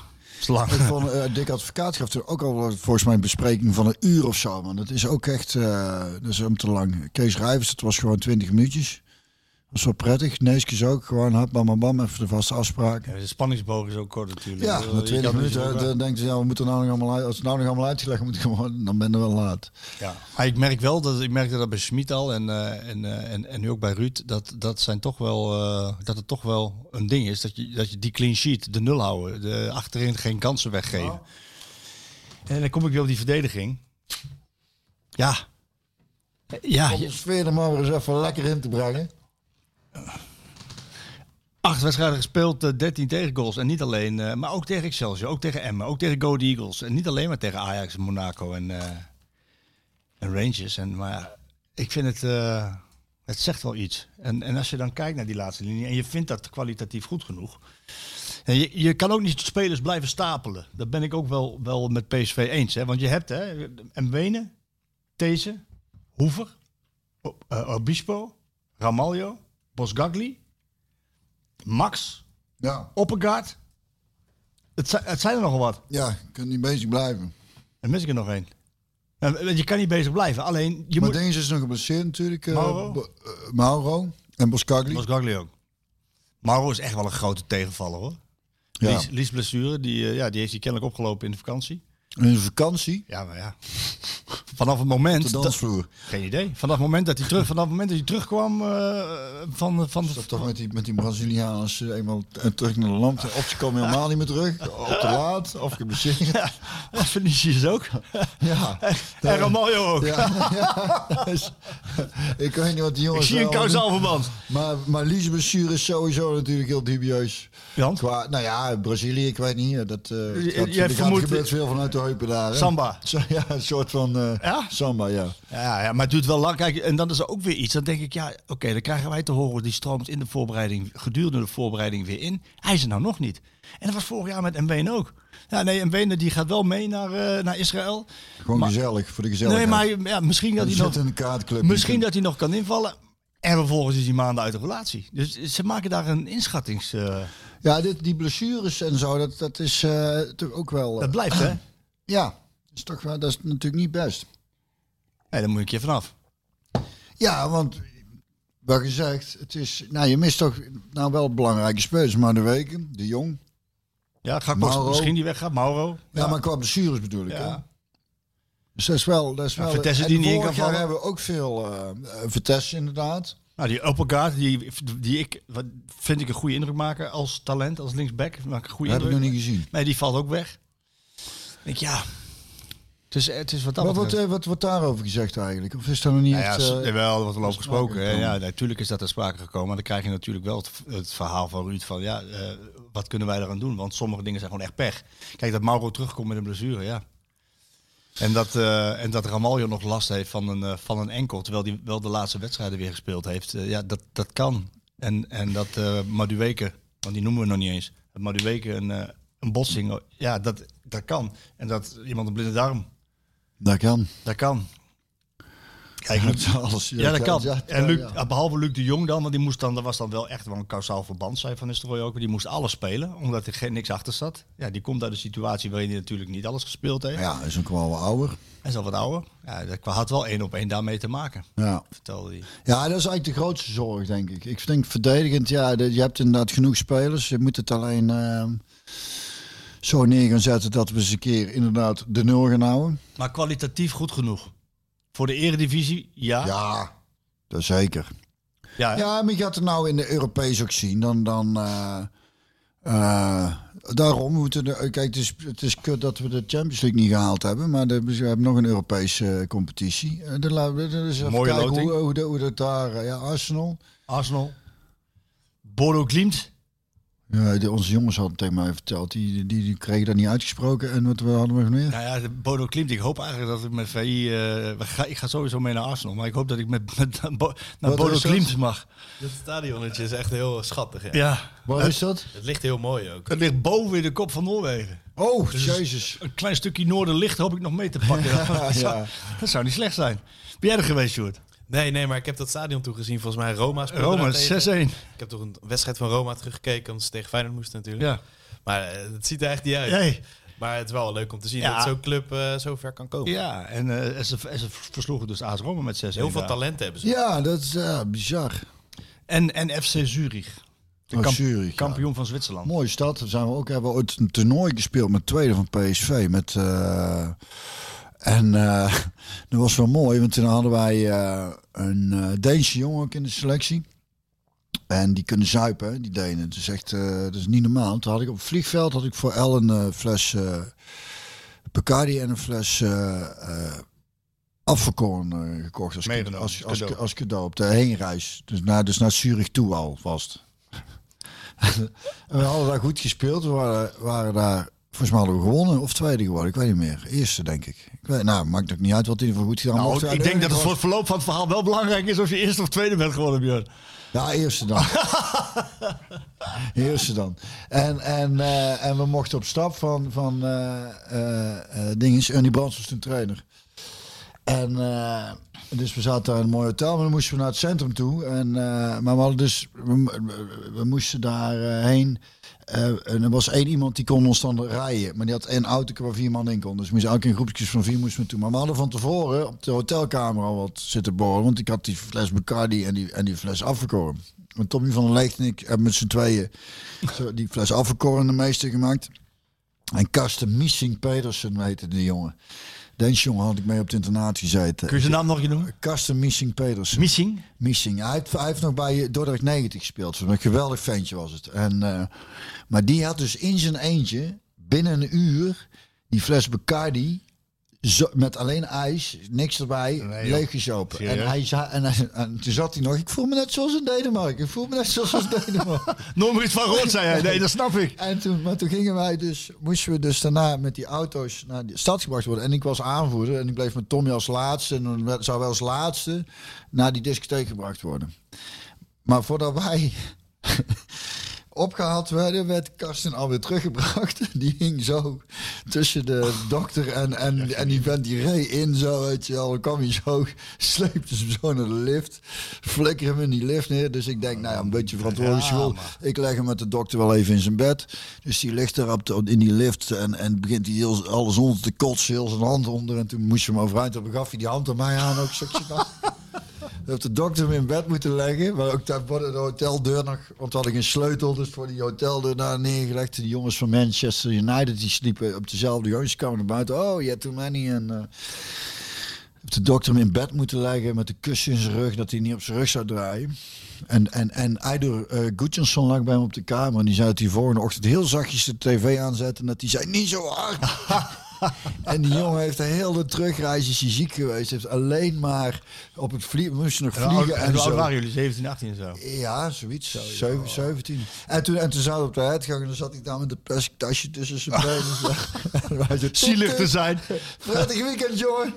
Lang. Ik vond Dick Advocaat gaf er ook al volgens mij een bespreking van 1 uur of zo. Maar dat is ook echt, dat is hem te lang. Kees Rijvers, het was gewoon 20 minuutjes. Dat is wel prettig. Neeskes ook, gewoon hap, bam, bam, bam, even de vaste afspraak. Ja, de spanningsboog is ook kort natuurlijk. Ja, na 20 minuten denkt ze, we moeten nou nog allemaal uitgelegd moet worden, dan ben je wel laat. Ja, maar ik merkte dat bij Schmid al en nu ook bij Ruud, dat zijn toch wel, dat het toch wel een ding is dat je die clean sheet, de 0 houden, achterin geen kansen weggeven. Wow. En dan kom ik weer op die verdediging. Ja. Ja. Om de sfeer er maar eens even lekker in te brengen. 8 wedstrijden gespeeld, 13 tegengoals. En niet alleen, maar ook tegen Excelsior, ook tegen Emmen, ook tegen Go Ahead Eagles. En niet alleen maar tegen Ajax, Monaco en Rangers. Maar ik vind het zegt wel iets. En als je dan kijkt naar die laatste linie en je vindt dat kwalitatief goed genoeg. En je kan ook niet spelers blijven stapelen. Dat ben ik ook wel met PSV eens. Hè? Want je hebt Wenen, Teze, Hoever, Obispo, Ramalho. Bosgagli, Max, Oppegaard. Het zijn er nogal wat. Ja, je kunt niet bezig blijven. En mis ik er nog één. Je kan niet bezig blijven, alleen... Maar Deens is nog geblesseerd natuurlijk. Mauro en Bosgagli. Bosgagli ook. Mauro is echt wel een grote tegenvaller, hoor. Ja. Lies blessure, die heeft hij kennelijk opgelopen in de vakantie. In de vakantie? Ja, maar ja. Vanaf het moment... De dansvloer. Geen idee. Vanaf het moment dat hij terugkwam... van is dat toch met die Braziliaaners eenmaal terug naar de land... Of ze komen helemaal niet meer terug. Of te laat. Of geblesseerd. Ja, Vinicius ook. Ja. En Ramalho ook. Ja. Ik weet niet wat die jongens... Ik zie een kausaal verband. Maar Lies blessure is sowieso natuurlijk heel dubieus. Brazilië, ik weet niet. Dat gaat, vermoed... gebeurt veel vanuit de heupen daar. Hè? Samba. Zo, ja, een soort van ja? Samba, ja. Ja. Maar het duurt wel lang. Kijk, en dan is er ook weer iets. Dan denk ik, ja, oké, dan krijgen wij te horen. Die stroomt in de voorbereiding, gedurende de voorbereiding weer in. Hij is er nou nog niet. En dat was vorig jaar met Mbeen ook. Ja, nee, Mbeen die gaat wel mee naar Israël. Gewoon maar, gezellig, voor de gezelligheid. Nee, maar ja, misschien dat hij nog in de kaartclub. Misschien dat hij nog kan invallen. En vervolgens is hij maanden uit de relatie. Dus ze maken daar een inschattings... Ja, die blessures en zo, dat is toch ook wel... dat blijft, hè? Ja, dat is natuurlijk niet best. Nee, dan moet ik je vanaf. Ja, want, wat gezegd, het is... Nou, je mist toch nou wel belangrijke spelers, maar de weken, de Jong. Ja, Gakpo misschien die weggaat, Mauro. Ja, maar qua blessures bedoel ik, ja. Dus dat is wel... Ja, Vitesse die niet in kan vallen. Hebben we ook veel Vitesse inderdaad. Nou, die Oppelgaard, die vind ik een goede indruk maken als talent, als linksback. Heb ik nog niet gezien. Nee, die valt ook weg. Denk ja. Het is wat anders. Wat wordt daarover gezegd eigenlijk? Of is dat nog niet echt... Ja, wel, er wordt al over gesproken. Ja, natuurlijk is dat ter sprake gekomen. Maar dan krijg je natuurlijk wel het verhaal van Ruud van... Ja, wat kunnen wij eraan doen? Want sommige dingen zijn gewoon echt pech. Kijk, dat Mauro terugkomt met een blessure, ja. En dat Ramalho nog last heeft van een enkel, terwijl hij wel de laatste wedstrijden weer gespeeld heeft. Dat kan. En dat Madueke, want die noemen we nog niet eens. Dat Madueke een botsing, ja, dat kan. En dat iemand een blinde darm. Dat kan. Kijk, alles. Ja, dat kan. Ja, en behalve Luc de Jong dan, want die moest dan, dat was dan wel echt wel een kausaal verband, zei Van Nistelrooy ook. Die moest alles spelen, omdat er niks achter zat. Ja, die komt uit een situatie waarin hij natuurlijk niet alles gespeeld heeft. Ja, hij is ook wel wat ouder. Ja, dat had wel 1-op-1 daarmee te maken, ja. Vertelde hij. Ja, dat is eigenlijk de grootste zorg, denk ik. Ik denk verdedigend, ja, je hebt inderdaad genoeg spelers. Je moet het alleen zo neer gaan zetten dat we eens een keer inderdaad de nul gaan houden. Maar kwalitatief goed genoeg. Voor de Eredivisie, ja. Ja, dat zeker. Ja, maar je gaat het nou in de Europees ook zien. Dan daarom moeten we... Kijk, het is kut dat we de Champions League niet gehaald hebben. Maar we hebben nog een Europese competitie. Mooie loting. Hoe dat daar... Arsenal. Bodø Glimt. Ja, onze jongens hadden tegen mij verteld, die kregen dat niet uitgesproken. En wat hadden we nog meer? Nou ja, de Bodø Glimt, ik hoop eigenlijk dat ik met VI... ik ga sowieso mee naar Arsenal, maar ik hoop dat ik naar Bodø Glimt mag. Dat stadionnetje is echt heel schattig. Ja. Ja. Waar is dat? Het ligt heel mooi ook. Het ligt boven in de kop van Noorwegen. Oh, dus jezus. Een klein stukje noorderlicht hoop ik nog mee te pakken. Dat zou niet slecht zijn. Ben jij er geweest, Sjoerd? Nee, maar ik heb dat stadion toegezien. Volgens mij Roma 6-1. Ik heb toch een wedstrijd van Roma teruggekeken, omdat ze tegen Feyenoord moesten natuurlijk. Ja. Maar het ziet er echt niet uit. Nee. Maar het is wel leuk om te zien dat zo'n club zo ver kan komen. Ja, en ze versloegen dus AS Roma met 6-1. Heel veel talent hebben ze. Ja, dat is bizar. En FC Zurich. Kampioen van Zwitserland. Mooie stad. We hebben ooit een toernooi gespeeld met tweede van PSV. Met... En dat was wel mooi, want toen hadden wij een Deense jongen ook in de selectie. En die kunnen zuipen, die Denen. Het is echt dat is niet normaal. Toen had ik op het vliegveld voor El een fles Bacardi en een fles Apfelkorn gekocht. Als cadeau op de heenreis. Dus naar Zurich toe alvast. En we hadden daar goed gespeeld. We waren daar... Volgens mij hadden we gewonnen of tweede geworden. Ik weet niet meer. Eerste, denk ik. Maakt het niet uit wat hij ervoor goed gedaan heeft. Ik denk dat het voor het verloop van het verhaal wel belangrijk is of je eerste of tweede bent geworden, Björn. Ja, eerste dan. En we mochten op stap van dinges. En die Brands was een trainer. Dus we zaten daar in een mooi hotel, maar dan moesten we naar het centrum toe. Maar we hadden dus... We moesten daarheen... En er was één iemand die kon ons dan rijden. Maar die had één auto waar 4 man in kon. Dus we moesten elke in groepjes van 4 moesten we toe. Maar we hadden van tevoren op de hotelkamer al wat zitten borrelen. Want ik had die fles Bacardi en die fles Afgekorn. Want Tommy van der Leegte en ik hebben met z'n tweeën die fles Afgekorn de meeste gemaakt. En Carsten Missing Pedersen heette die jongen. Deze jongen had ik mee op het internaat gezeten. Kun je zijn naam nog noemen? Carsten Missing Pedersen. Missing. Hij heeft nog bij Dordrecht 90 gespeeld. Een geweldig ventje was het. Maar die had dus in zijn eentje binnen een uur die fles Bacardi zo, met alleen ijs, niks erbij, leegjes open. En toen zat hij nog, ik voel me net zoals in Denemarken. Noem maar iets van rood, zei hij. Nee, dat snap ik. Maar toen gingen wij dus, moesten we dus daarna met die auto's naar de stad gebracht worden. En ik was aanvoerder en ik bleef met Tommy als laatste. En dan zou wel als laatste naar die discotheek gebracht worden. Maar voordat wij opgehaald werden, werd Carsten alweer teruggebracht. Die hing zo tussen de dokter en die vent die reed in. Zo, weet je wel. Dan kwam hij zo, sleepte ze hem zo naar de lift. Flikker hem in die lift neer. Dus ik denk, nou ja, een beetje verantwoordelijk. Ja, ik leg hem met de dokter wel even in zijn bed. Dus die ligt daar in die lift en begint hij heel, alles onder te kotsen. Heel zijn hand onder. En toen moest je hem overeind op en gaf hij die hand aan mij aan. Ook zo, dat de dokter hem in bed moeten leggen, maar ook daar worden de hoteldeur nog, want we hadden geen sleutel, dus voor die hoteldeur daar neergelegd. Die jongens van Manchester United die sliepen op dezelfde jongens, die kwamen naar buiten. Oh, je hebt too many. En de dokter hem in bed moeten leggen met de kussen in zijn rug, dat hij niet op zijn rug zou draaien. En Eidur Gudjonsson lag bij hem op de kamer en die zei dat hij volgende ochtend heel zachtjes de tv aanzette en dat hij zei, niet zo hard. En die jongen heeft de hele terugreis, is hij ziek geweest. Heeft alleen maar op het vliegen, moesten nog vliegen en zo. Hoe waren jullie? 17, 18 en zo? Ja, zoiets. 17. En toen zaten we op de uitgang en dan zat ik daar met een plastic tasje tussen zijn benen. Zielig te zijn. Prettig weekend, jongen.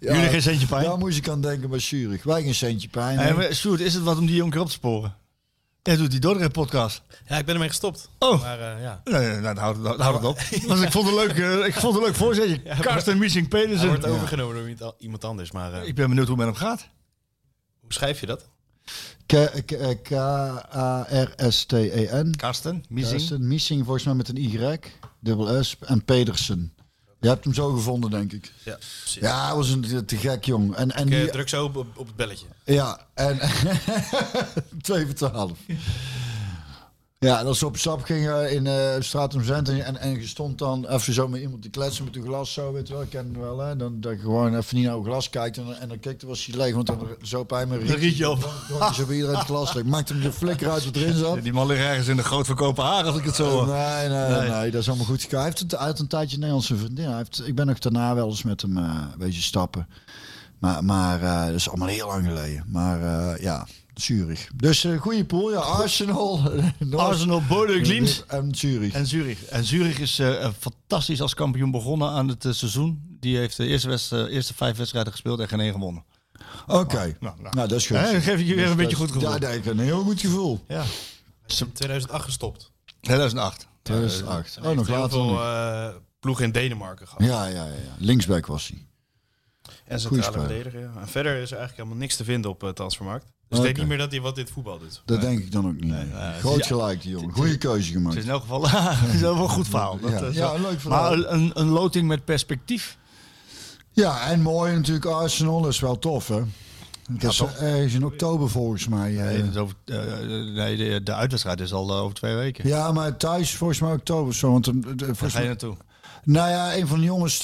Ja, jullie geen centje pijn? Daar moest ik aan denken, maar Zurich. Wij geen centje pijn. Hey, Sjoerd, is het wat om die jonker op te sporen? Jij doet die Dordrecht-podcast. Ja, ik ben ermee gestopt. Oh, maar, ja. Nee, nou, houd het op. Ja. Want ik vond het een leuk voorzetje. Ja, Carsten Missing Pedersen. Hij wordt overgenomen door iemand anders. Maar, ik ben benieuwd hoe men hem gaat. Hoe schrijf je dat? K-A-R-S-T-E-N. Carsten Missing. Carsten Missing, volgens mij met een Y. Dubbel S en Pedersen. Je hebt hem zo gevonden, denk ik. Ja, precies. Ja, hij was een te gek, jong. En druk zo op het belletje. Ja, en 2:12. Ja, en als ze op stap gingen in straat om Zent en je stond dan even zo met iemand te kletsen met een glas zo, weet je wel, ik ken hem wel, hè. Dan dat je gewoon even niet naar een glas kijkt en dan keek er was hij leeg, want dan zo pijn me rietje op. Dan zo bij iedereen het glas leeg. Maakte hem de flikker uit wat erin zat. Ja, die man ligt ergens in de groot van Kopenhagen, als ik het zo hoor. Nee, dat is allemaal goed. Hij heeft het uit een tijdje Nederlandse vriendin. Ik ben nog daarna wel eens met hem een beetje stappen. Maar dat is allemaal heel lang geleden. Maar ja... Zurich. Dus een goede pool, ja. Arsenal, Bodø Glimt en Zurich. En Zurich is fantastisch als kampioen begonnen aan het seizoen. Die heeft de eerste 5 wedstrijden gespeeld en geen 1 gewonnen. Oké. Nou, dat is goed. Dan geef ik je weer een beetje goed gevoel. Ja, dat is een heel goed gevoel. Ja. Is in 2008 gestopt. 2008. Oh, nog later. Heel veel ploegen in Denemarken gehad. Ja. Linksback was hij. En centrale verdediger, ja. En verder is er eigenlijk helemaal niks te vinden op transfermarkt. Dus ik denk niet meer dat hij wat dit voetbal doet. Dat denk ik dan ook niet. Nee. Groot gelijk, die jongen. Goede keuze gemaakt. Het is in elk geval wel een goed verhaal. Ja, leuk verhaal. Maar een loting met perspectief. Ja, en mooi natuurlijk. Arsenal, dat is wel tof, hè? Dat is ergens in oktober volgens mij. De uitwedstrijd is al over 2 weken. Ja, maar thuis volgens mij oktober. Zo, want daar ga je naartoe. Nou ja, een van de jongens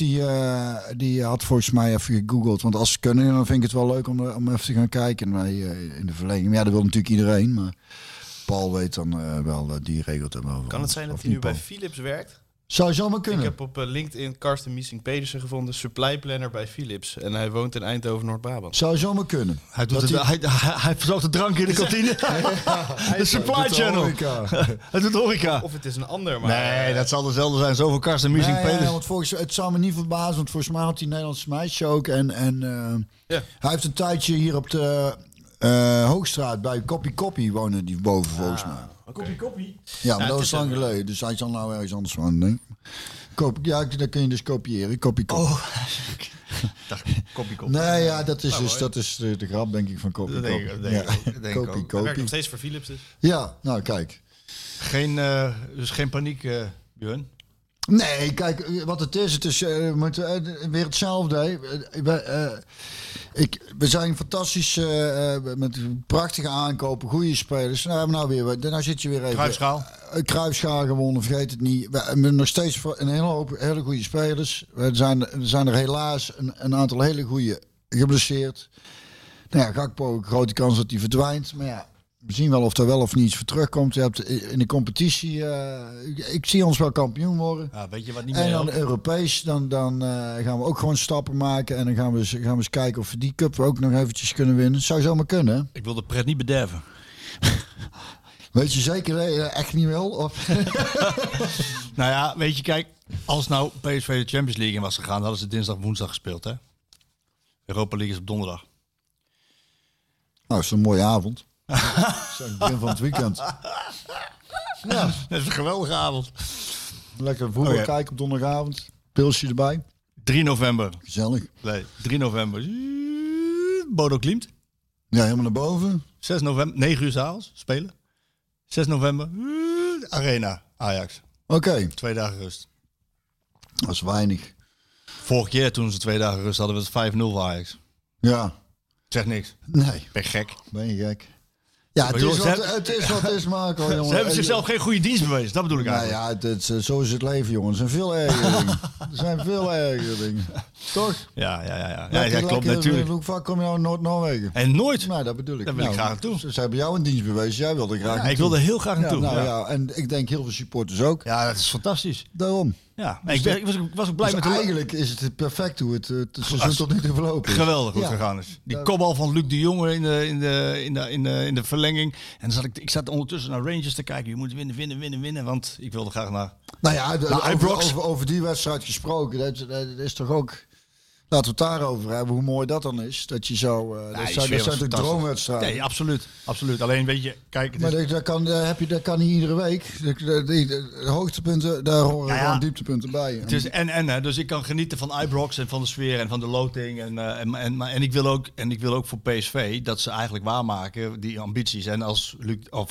die had volgens mij even gegoogeld. Want als ze kunnen, dan vind ik het wel leuk om even te gaan kijken in de verlenging. Maar ja, dat wil natuurlijk iedereen. Maar Paul weet dan wel, die regelt hem wel. Kan het zijn dat hij nu bij Philips werkt? Zou zomaar kunnen. Ik heb op LinkedIn Carsten Missing Pedersen gevonden, supply planner bij Philips. En hij woont in Eindhoven, Noord-Brabant. Zou zomaar kunnen. Hij verzorgt de drank in de kantine. Ja, de supply channel. Hij doet horeca. Of het is een ander. Maar nee, dat zal dezelfde zijn. Zoveel Carsten Missing Pedersen. Ja, want het zou me niet verbazen, want volgens mij had hij Nederlandse meisje ook. En hij heeft een tijdje hier op de Hoogstraat bij Koppie wonen die boven volgens mij. Kopie. Ja, maar dat is lang geleden. Dus hij zal nou ergens anders van denk ja, dat kun je dus kopiëren. Kopie. Oh. Kopie. Nee, ja, dat is nou, dus dat is de grap, denk ik, van kopie. Kopie. Hij werkt nog steeds voor Philips dus. Ja, nou kijk. Geen paniek, Björn. Nee, kijk, wat het is weer hetzelfde. We zijn fantastisch met prachtige aankopen, goede spelers. Nou zit je weer even. Kruisschaal gewonnen, vergeet het niet. We hebben nog steeds een hele hoop hele goede spelers. Er zijn er helaas een aantal hele goede geblesseerd. Nou ja, Gakpo, grote kans dat hij verdwijnt. Maar ja, We zien wel of er wel of niet iets voor terugkomt. Je hebt in de competitie, ik zie ons wel kampioen worden. Ja, weet je wat niet meer en dan helpt? Europees, dan gaan we ook gewoon stappen maken. En dan gaan we eens kijken of we die cup ook nog eventjes kunnen winnen. Dat zou zomaar kunnen. Hè? Ik wil de pret niet bederven. Weet je zeker dat je echt niet wil? Of? Nou ja, weet je, kijk. Als nou PSV de Champions League in was gegaan, hadden ze dinsdag woensdag gespeeld. Hè? Europa League is op donderdag. Nou, is een mooie avond. Zo, het begin van het weekend. Ja, dat is een geweldige avond. Lekker voetbal kijken op donderdagavond. Pilsje erbij. 3 november. Gezellig. Nee, 3 november. Bodø Glimt. Ja, helemaal naar boven. 6 november, 9 uur 's avonds spelen. 6 november, Arena, Ajax. Oké. 2 dagen rust. Dat is weinig. Vorige keer toen ze 2 dagen rust hadden, we het 5-0 voor Ajax. Ja. Zeg niks. Nee. Ben je gek. Ja, het is wat is, Marco. Jongen. Ze hebben zichzelf geen goede dienst bewezen, dat bedoel ik eigenlijk. Nou ja, zo is het leven, jongens. Er zijn veel erger dingen. Toch? Ja. Klopt, natuurlijk. Hoe vaak kom je nou in Noord-Noorwegen? En nooit. Nou, dat bedoel ik. Daar wil ik graag naartoe. Ze hebben jou een dienst bewezen, jij wilde graag naartoe. Ik wilde heel graag naartoe. En ik denk heel veel supporters ook. Ja, dat is fantastisch. Daarom. Ja, dus ik was ook blij dus met de eigenlijk is het perfect hoe het seizoen tot nu toe verlopen is. Geweldig goed gegaan is. Die kopbal van Luc de Jong in de verlenging. En dan zat ik ondertussen naar Rangers te kijken. Je moet winnen, want ik wilde graag naar... Nou ja, over die wedstrijd gesproken. Dat is toch ook... Laten we het daarover hebben, hoe mooi dat dan is. Dat je zo... dat zijn natuurlijk droomwedstrijden. Nee, absoluut. Alleen weet je, kijk... Maar dat kan niet iedere week. De hoogtepunten, daar horen gewoon dieptepunten bij. Het is dus ik kan genieten van Ibrox en van de sfeer en van de loting. En ik wil ook voor PSV dat ze eigenlijk waarmaken die ambities. En als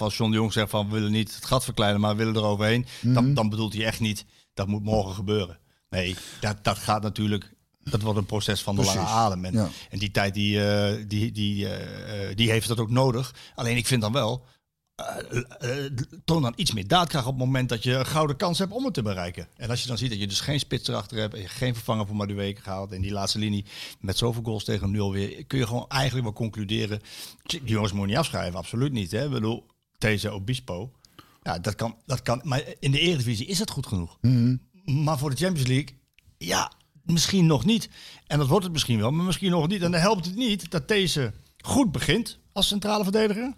John de Jong zegt van we willen niet het gat verkleinen, maar we willen eroverheen. Mm-hmm. Dan bedoelt hij echt niet, dat moet morgen gebeuren. Nee, dat gaat natuurlijk... Dat wordt een proces van de lange adem. En die tijd die heeft dat ook nodig. Alleen ik vind dan wel... toon dan iets meer daadkracht op het moment dat je een gouden kans hebt om het te bereiken. En als je dan ziet dat je dus geen spits erachter hebt... en je geen vervanger voor Madueke gehaald... en die laatste linie met zoveel goals tegen 0 weer... kun je gewoon eigenlijk wel concluderen... die jongens moet je niet afschrijven, absoluut niet. Hè? Ik bedoel, Teze, Obispo... Ja, dat kan. Maar in de Eredivisie is dat goed genoeg. Mm-hmm. Maar voor de Champions League... ja. Misschien nog niet. En dat wordt het misschien wel, maar misschien nog niet. En dan helpt het niet dat deze goed begint als centrale verdediger. En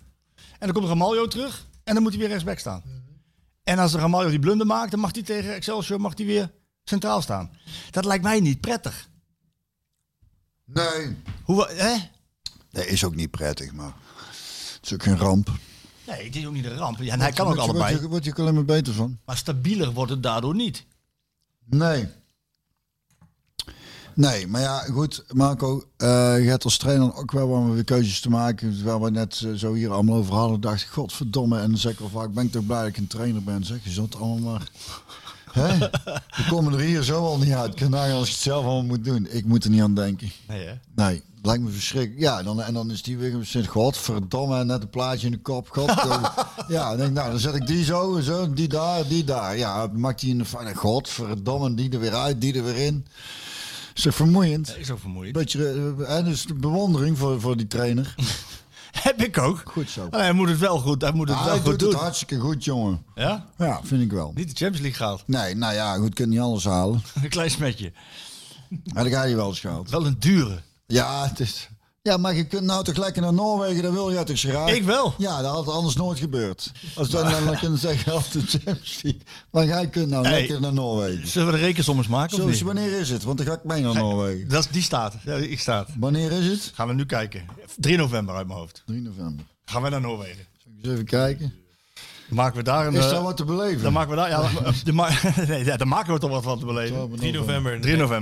dan komt Ramalho terug en dan moet hij weer rechtsback staan. Mm-hmm. En als de Ramalho die blunder maakt, dan mag hij tegen Excelsior weer centraal staan. Dat lijkt mij niet prettig. Nee. Hè? Nee, is ook niet prettig, maar het is ook geen ramp. Nee, het is ook niet een ramp. Ja, en hij kan ook allebei. Daar word je alleen maar beter van. Maar stabieler wordt het daardoor niet. Nee. Nee, maar ja, goed, Marco, je hebt als trainer ook wel wat weer keuzes te maken. Waar we net zo hier allemaal over hadden, dacht ik, godverdomme. En dan zeg ik wel vaak, ben ik toch blij dat ik een trainer ben, zeg. Je zult allemaal maar... Hè? We komen er hier zo al niet uit. Als ik het zelf allemaal moet doen. Ik moet er niet aan denken. Nee, hè? Nee, lijkt me verschrikkelijk. Ja, dan is die weer gezegd, godverdomme, net een plaatje in de kop. Ja, dan denk ik, nou, dan zet ik die zo, die daar. Ja, maakt die in de fijne, godverdomme, die er weer uit, die er weer in. Is toch vermoeiend? Ja, is ook vermoeiend. Beetje, dus de bewondering voor die trainer. Heb ik ook. Goed zo. Allee, hij moet het wel goed doen. Hij doet het hartstikke goed, jongen. Ja? Ja, vind ik wel. Niet de Champions League gehaald. Nee, nou ja, goed, kan niet alles halen. Een klein smetje. Maar dat ga je wel eens gehaald. Wel een dure. Ja, het is... Ja, maar je kunt nou toch lekker naar Noorwegen, dan wil je toch graag. Ik wel. Ja, dat had anders nooit gebeurd. Als we dan kunnen zeggen, de Champions League. Maar jij kunt nou lekker naar Noorwegen. Zullen we de rekensommers maken of niet? Wanneer is het? Want dan ga ik mee naar Noorwegen. Die staat. Wanneer is het? Gaan we nu kijken. 3 november uit mijn hoofd. 3 november. Gaan we naar Noorwegen. Zal ik eens even kijken? Dan maken we daar een... Is daar wat te beleven? Dan maken we daar... Ja, dan maken we toch wat van te beleven. 3 november,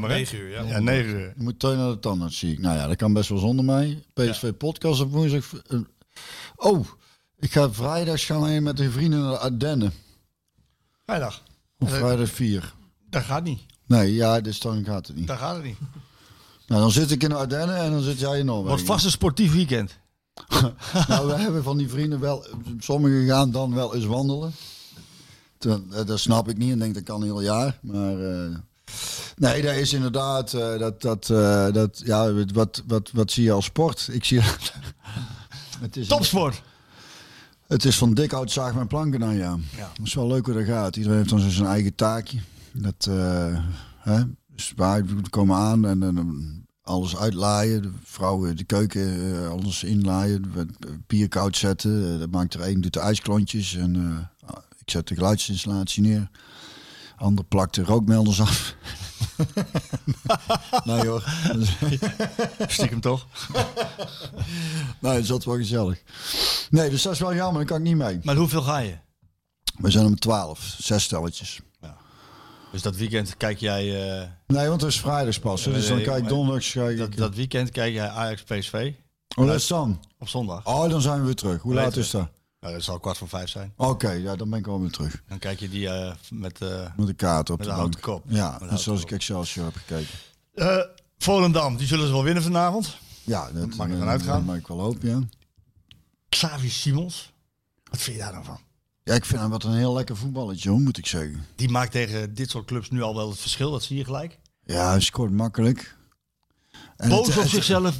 9 uur. Ja, 9 uur. Je moet teun naar de tandarts, zie ik. Nou ja, dat kan best wel zonder mij. PSV podcast op woensdag. Oh, ik ga vrijdag heen met de vrienden naar de Ardennen. Vrijdag? Of vrijdag 4. Dat gaat niet. Nee, ja, dus dan gaat het niet. Dat gaat het niet. Nou, dan zit ik in de Ardennen en dan zit jij in Noorwegen. Wat vast een sportief weekend. Nou, we hebben van die vrienden wel... Sommigen gaan dan wel eens wandelen. Dat snap ik niet en denk dat kan een heel jaar. Maar nee, dat is inderdaad... wat zie je als sport? Ik zie... Topsport! Het is van dik hout zaag mijn planken aan, ja. Het is wel leuk hoe dat gaat. Iedereen heeft dan zijn eigen taakje. Dat, hè? Dus wij komen aan en alles uitlaaien. De vrouwen de keuken, alles inlaaien. Bier koud zetten. Dat maakt er één, doet de ijsklontjes. En ik zet de geluidsinstallatie neer. Ander plakt de rookmelders af. Nee hoor. Stiekem toch? Nee, dat is altijd wel gezellig. Nee, dus dat is wel jammer, daar kan ik niet mee. Maar hoeveel ga je? We zijn om 12, 6 stelletjes. Ja. Dus dat weekend kijk jij... Nee, want het is vrijdags pas. Dus dan kijk donderdags... Dat weekend kijk jij Ajax PSV. Hoe laat is dan? Op zondag. Oh, dan zijn we weer terug. Hoe laat is dat? Nou, dat zal 4:45 zijn. Oké, ja, dan ben ik wel weer terug. Dan kijk je die met de kaart op met de houten kop. Ja, net zoals ik Excelsior heb gekeken. Volendam, die zullen ze wel winnen vanavond. Ja, dat mag ik ervan uitgaan. Maar ik wel hoop, ja. Xavier Simons, wat vind je daar dan van? Ja, ik vind hem wat een heel lekker voetballetje, hoor, moet ik zeggen. Die maakt tegen dit soort clubs nu al wel het verschil, dat zie je gelijk. Ja, hij scoort makkelijk. En boos op zichzelf,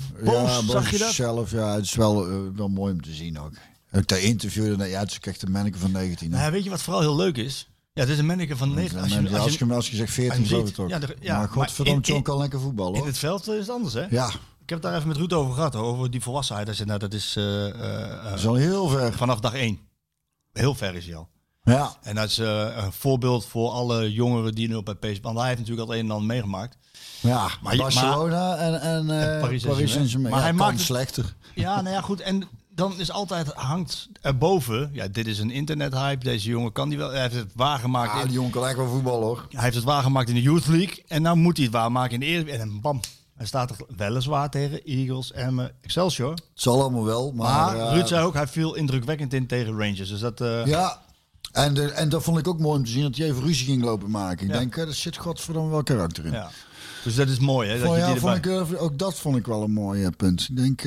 zag je dat? Zichzelf, ja, het is wel mooi om te zien ook. Ik daar interviewde, ja, het is echt een manneke van 19. Ja, weet je wat vooral heel leuk is? Ja, het is een manneke van 19. Als je zegt 14, zo het ook. Ja, maar godverdomme, John kan lekker voetballen. In het veld is het anders, hè? Ja. Ik heb het daar even met Ruud over gehad, over die volwassenheid. Hij zei, nou, dat is al heel ver. Vanaf dag 1. Heel ver is hij al. Ja. En dat is een voorbeeld voor alle jongeren die nu op het PSV... Want hij heeft natuurlijk al een en ander meegemaakt. Ja, maar Barcelona en Paris Saint-Germain. Maar hij maakt het slechter. Ja, nou ja, goed. En dan is altijd, hangt erboven... Ja, dit is een internethype. Deze jongen kan die wel... Hij heeft het waargemaakt... Ja, die jongen kan eigenlijk wel voetballen, hoor. Hij heeft het waargemaakt in de Youth League. En nou moet hij het waarmaken in de Eredivisie. En dan bam... Hij staat er weliswaar tegen Eagles en Excelsior. Het zal allemaal wel. Maar Ruud zei ook, hij viel indrukwekkend in tegen Rangers. Dus dat, ja, en dat vond ik ook mooi om te zien. Dat hij even ruzie ging lopen maken. Ik denk, er zit godverdomme wel karakter in. Ja. Dus dat is mooi. Hè, ook dat vond ik wel een mooi punt. Ik denk,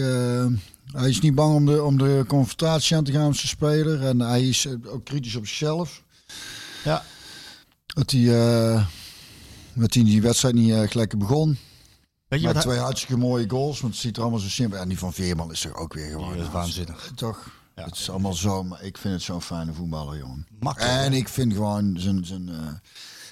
hij is niet bang om de confrontatie aan te gaan met zijn speler. En hij is ook kritisch op zichzelf. Ja. Dat hij die wedstrijd niet lekker begon. Maar twee hartstikke mooie goals, want het ziet er allemaal zo simpel. En die van Veerman is er ook weer gewoon. Dat is waanzinnig. Toch? Ja. Het is allemaal zo, maar ik vind het zo'n fijne voetballer, jongen. Makkelijk. En ik vind gewoon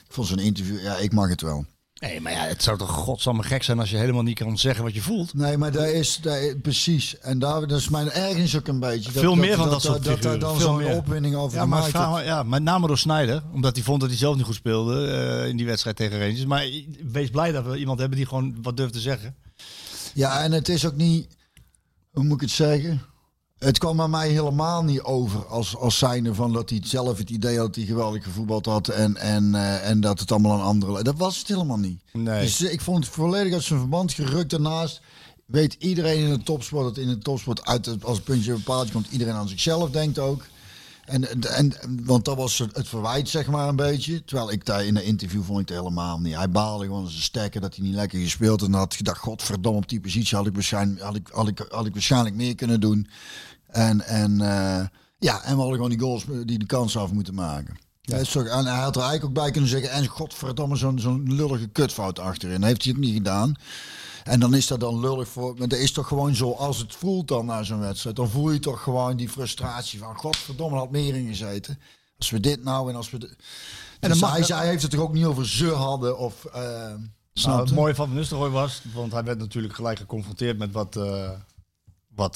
ik vond zijn interview, ja, ik mag het wel. Nee, maar ja, het zou toch godsamme gek zijn als je helemaal niet kan zeggen wat je voelt? Nee, maar daar is precies. En dat is mijn ergens ook een beetje. Veel meer van dat soort figuren. Dat daar dan zo'n opwinding over gemaakt wordt. Ja, met name door Sneijder. Omdat hij vond dat hij zelf niet goed speelde in die wedstrijd tegen Rangers. Maar wees blij dat we iemand hebben die gewoon wat durft te zeggen. Ja, en het is ook niet... Hoe moet ik het zeggen? Het kwam aan mij helemaal niet over als zijnde van dat hij zelf het idee had dat hij geweldig gevoetbald had en dat het allemaal aan anderen... Dat was het helemaal niet. Nee. Dus ik vond het volledig uit zijn verband gerukt. Daarnaast weet iedereen in de topsport dat in de topsport als het puntje op een paaltje komt, iedereen aan zichzelf denkt ook. En, want dat was het verwijt, zeg maar, een beetje. Terwijl ik daar in de interview vond ik het helemaal niet. Hij baalde gewoon als een stekker dat hij niet lekker gespeeld. En had gedacht, godverdomme, op die positie had ik waarschijnlijk meer kunnen doen. En we hadden gewoon die goals die de kans af moeten maken. Ja. En hij had er eigenlijk ook bij kunnen zeggen, en godverdomme, zo'n lullige kutfout achterin. Heeft hij het niet gedaan. En dan is dat dan lullig voor... Maar dat is toch gewoon zo, als het voelt dan na zo'n wedstrijd... dan voel je toch gewoon die frustratie van... Godverdomme, had meer in gezeten. Als we dit nou en als we... Hij heeft het toch ook niet over ze hadden of... het mooie van Nistelrooy was... want hij werd natuurlijk gelijk geconfronteerd met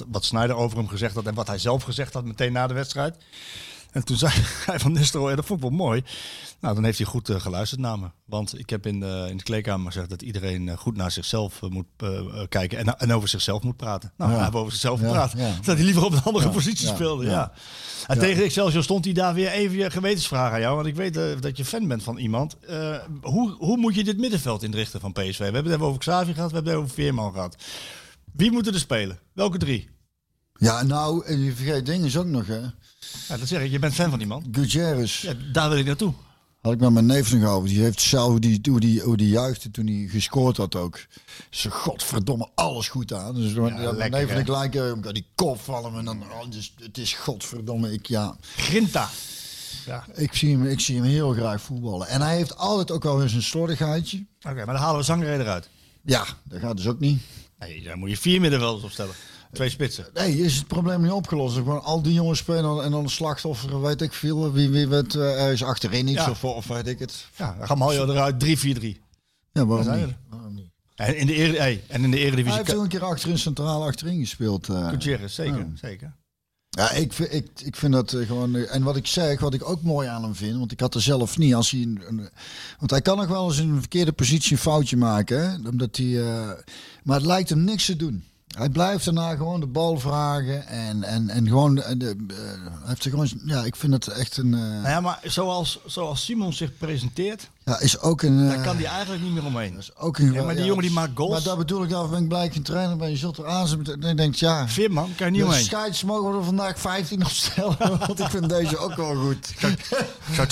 wat Sneijder over hem gezegd had... en wat hij zelf gezegd had meteen na de wedstrijd. En toen zei hij van Nistelrooy, dat vond ik wel mooi. Nou, dan heeft hij goed geluisterd naar me. Want ik heb in de kleedkamer gezegd dat iedereen goed naar zichzelf moet kijken. En over zichzelf moet praten. Nou, hij heeft over zichzelf gepraat. Ja. Dat hij liever op een andere positie speelde. Ja. En tegen Excelsior stond hij daar weer even je gewetensvraag aan jou. Want ik weet dat je fan bent van iemand. Hoe moet je dit middenveld inrichten van PSV? We hebben het even over Xavi gehad, we hebben het over Veerman gehad. Wie moeten er spelen? Welke drie? Ja, nou, je vergeet dingen ook nog, hè. Ja, dat zeg ik, je bent fan van die man. Gutierrez. Ja, daar wil ik naartoe. Had ik met mijn neef nog over. Die heeft zelf hoe die juichte toen hij gescoord had ook. Ze godverdomme alles goed aan. Dus ja, mijn neef en ik lijken die kop van hem en dan, dus, het is godverdomme ik, ja. Grinta. Ja. Ik zie hem heel graag voetballen. En hij heeft altijd ook wel eens een slordigheidje. Oké, maar dan halen we Sangre eruit. Ja, dat gaat dus ook niet. Nee, daar moet je 4 middenvelders opstellen. Twee spitsen. Nee, is het probleem niet opgelost. Gewoon al die jongens spelen en dan de slachtoffer, weet ik veel. Wie werd is achterin iets of weet ik het. Ja, Ramalho eruit, 3-4-3. Ja, waarom niet? En in de Eredivisie... Hij heeft ook een keer achterin, centraal achterin gespeeld. Gutierrez, zeker. Ja, ik vind dat gewoon... En wat ik zeg, wat ik ook mooi aan hem vind... Want ik had er zelf niet... Als hij want hij kan nog wel eens in een verkeerde positie een foutje maken. Hè, omdat hij, maar het lijkt hem niks te doen. Hij blijft daarna gewoon de bal vragen en gewoon... heeft er gewoon ik vind het echt een... maar zoals Simons zich presenteert... Ja, is ook een... Daar kan die eigenlijk niet meer omheen. Dat is ook een, maar die jongen die maakt goals... Maar daar bedoel ik, daarvoor ben ik blij geen trainer bij. Je zult er aan zitten en je denkt, Veerman, kan je niet omheen. De scheids mogen we vandaag 15 opstellen. Want ik vind deze ook wel goed. Ik zou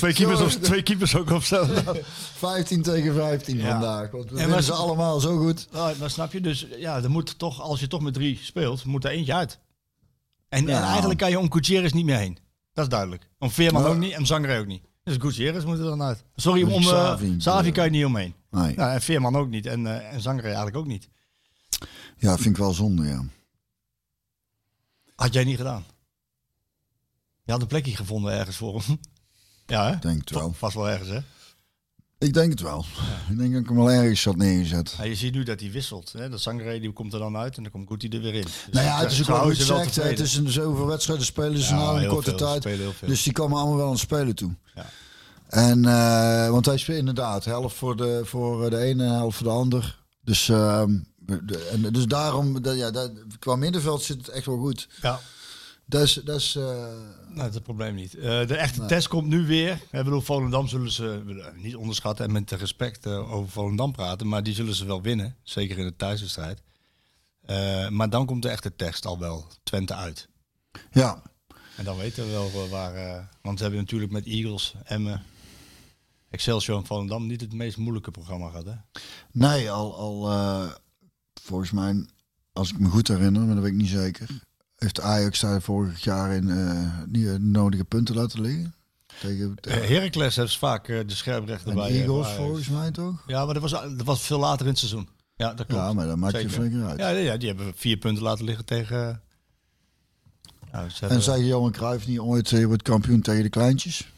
twee keepers ook opstellen. 15 tegen 15 vandaag. Want we zijn ze allemaal zo goed. Nou, maar snap je? Dus er moet toch, als je toch met 3 speelt, moet er eentje uit. En eigenlijk kan je om Gutierrez niet meer heen. Dat is duidelijk. Om Veerman ook niet en Sangre ook niet. Dus Gutierrez moet er dan uit. Sorry, om Xavi kan je niet omheen. Nee. Nou, en Veerman ook niet. En Sangre eigenlijk ook niet. Ja, vind ik wel zonde, ja. Had jij niet gedaan? Je had een plekje gevonden ergens voor hem. Ja, hè? Ik denk het wel. Vast wel ergens, hè? Ik denk het wel. Ja. Ik denk dat ik hem wel ergens had neergezet. Ja, je ziet nu dat hij wisselt. Hè? Dat Sangre, die komt er dan uit en dan komt Guti er weer in. Dus het is ook wel gezegd. Het is in zoveel wedstrijden spelen ze nou een korte tijd. Dus die komen allemaal wel aan het spelen toe. Ja. En, want hij speelt inderdaad helft voor de ene en helft voor de ander. Dus, dus daarom, qua middenveld zit het echt wel goed. Ja. Dat is dat is het probleem niet. De echte test komt nu weer. Ik bedoel, Volendam zullen ze niet onderschatten en met respect over Volendam praten. Maar die zullen ze wel winnen. Zeker in de thuiswedstrijd. Maar dan komt de echte test al wel Twente uit. Ja. En dan weten we wel waar... want ze hebben natuurlijk met Eagles, Emmen, Excelsior en Volendam niet het meest moeilijke programma gehad. Hè? Nee, al volgens mij, als ik me goed herinner, maar dat weet ik niet zeker... Heeft Ajax daar vorig jaar in niet de nodige punten laten liggen? Tegen Heracles heeft vaak de scherprechter bij Eagles volgens mij toch? Ja, maar dat was veel later in het seizoen. Ja, dat klopt. Ja, maar dat maakt je flinker uit. Ja, die hebben 4 punten laten liggen tegen... en zei Johan Cruijff niet ooit, je wordt kampioen tegen de kleintjes?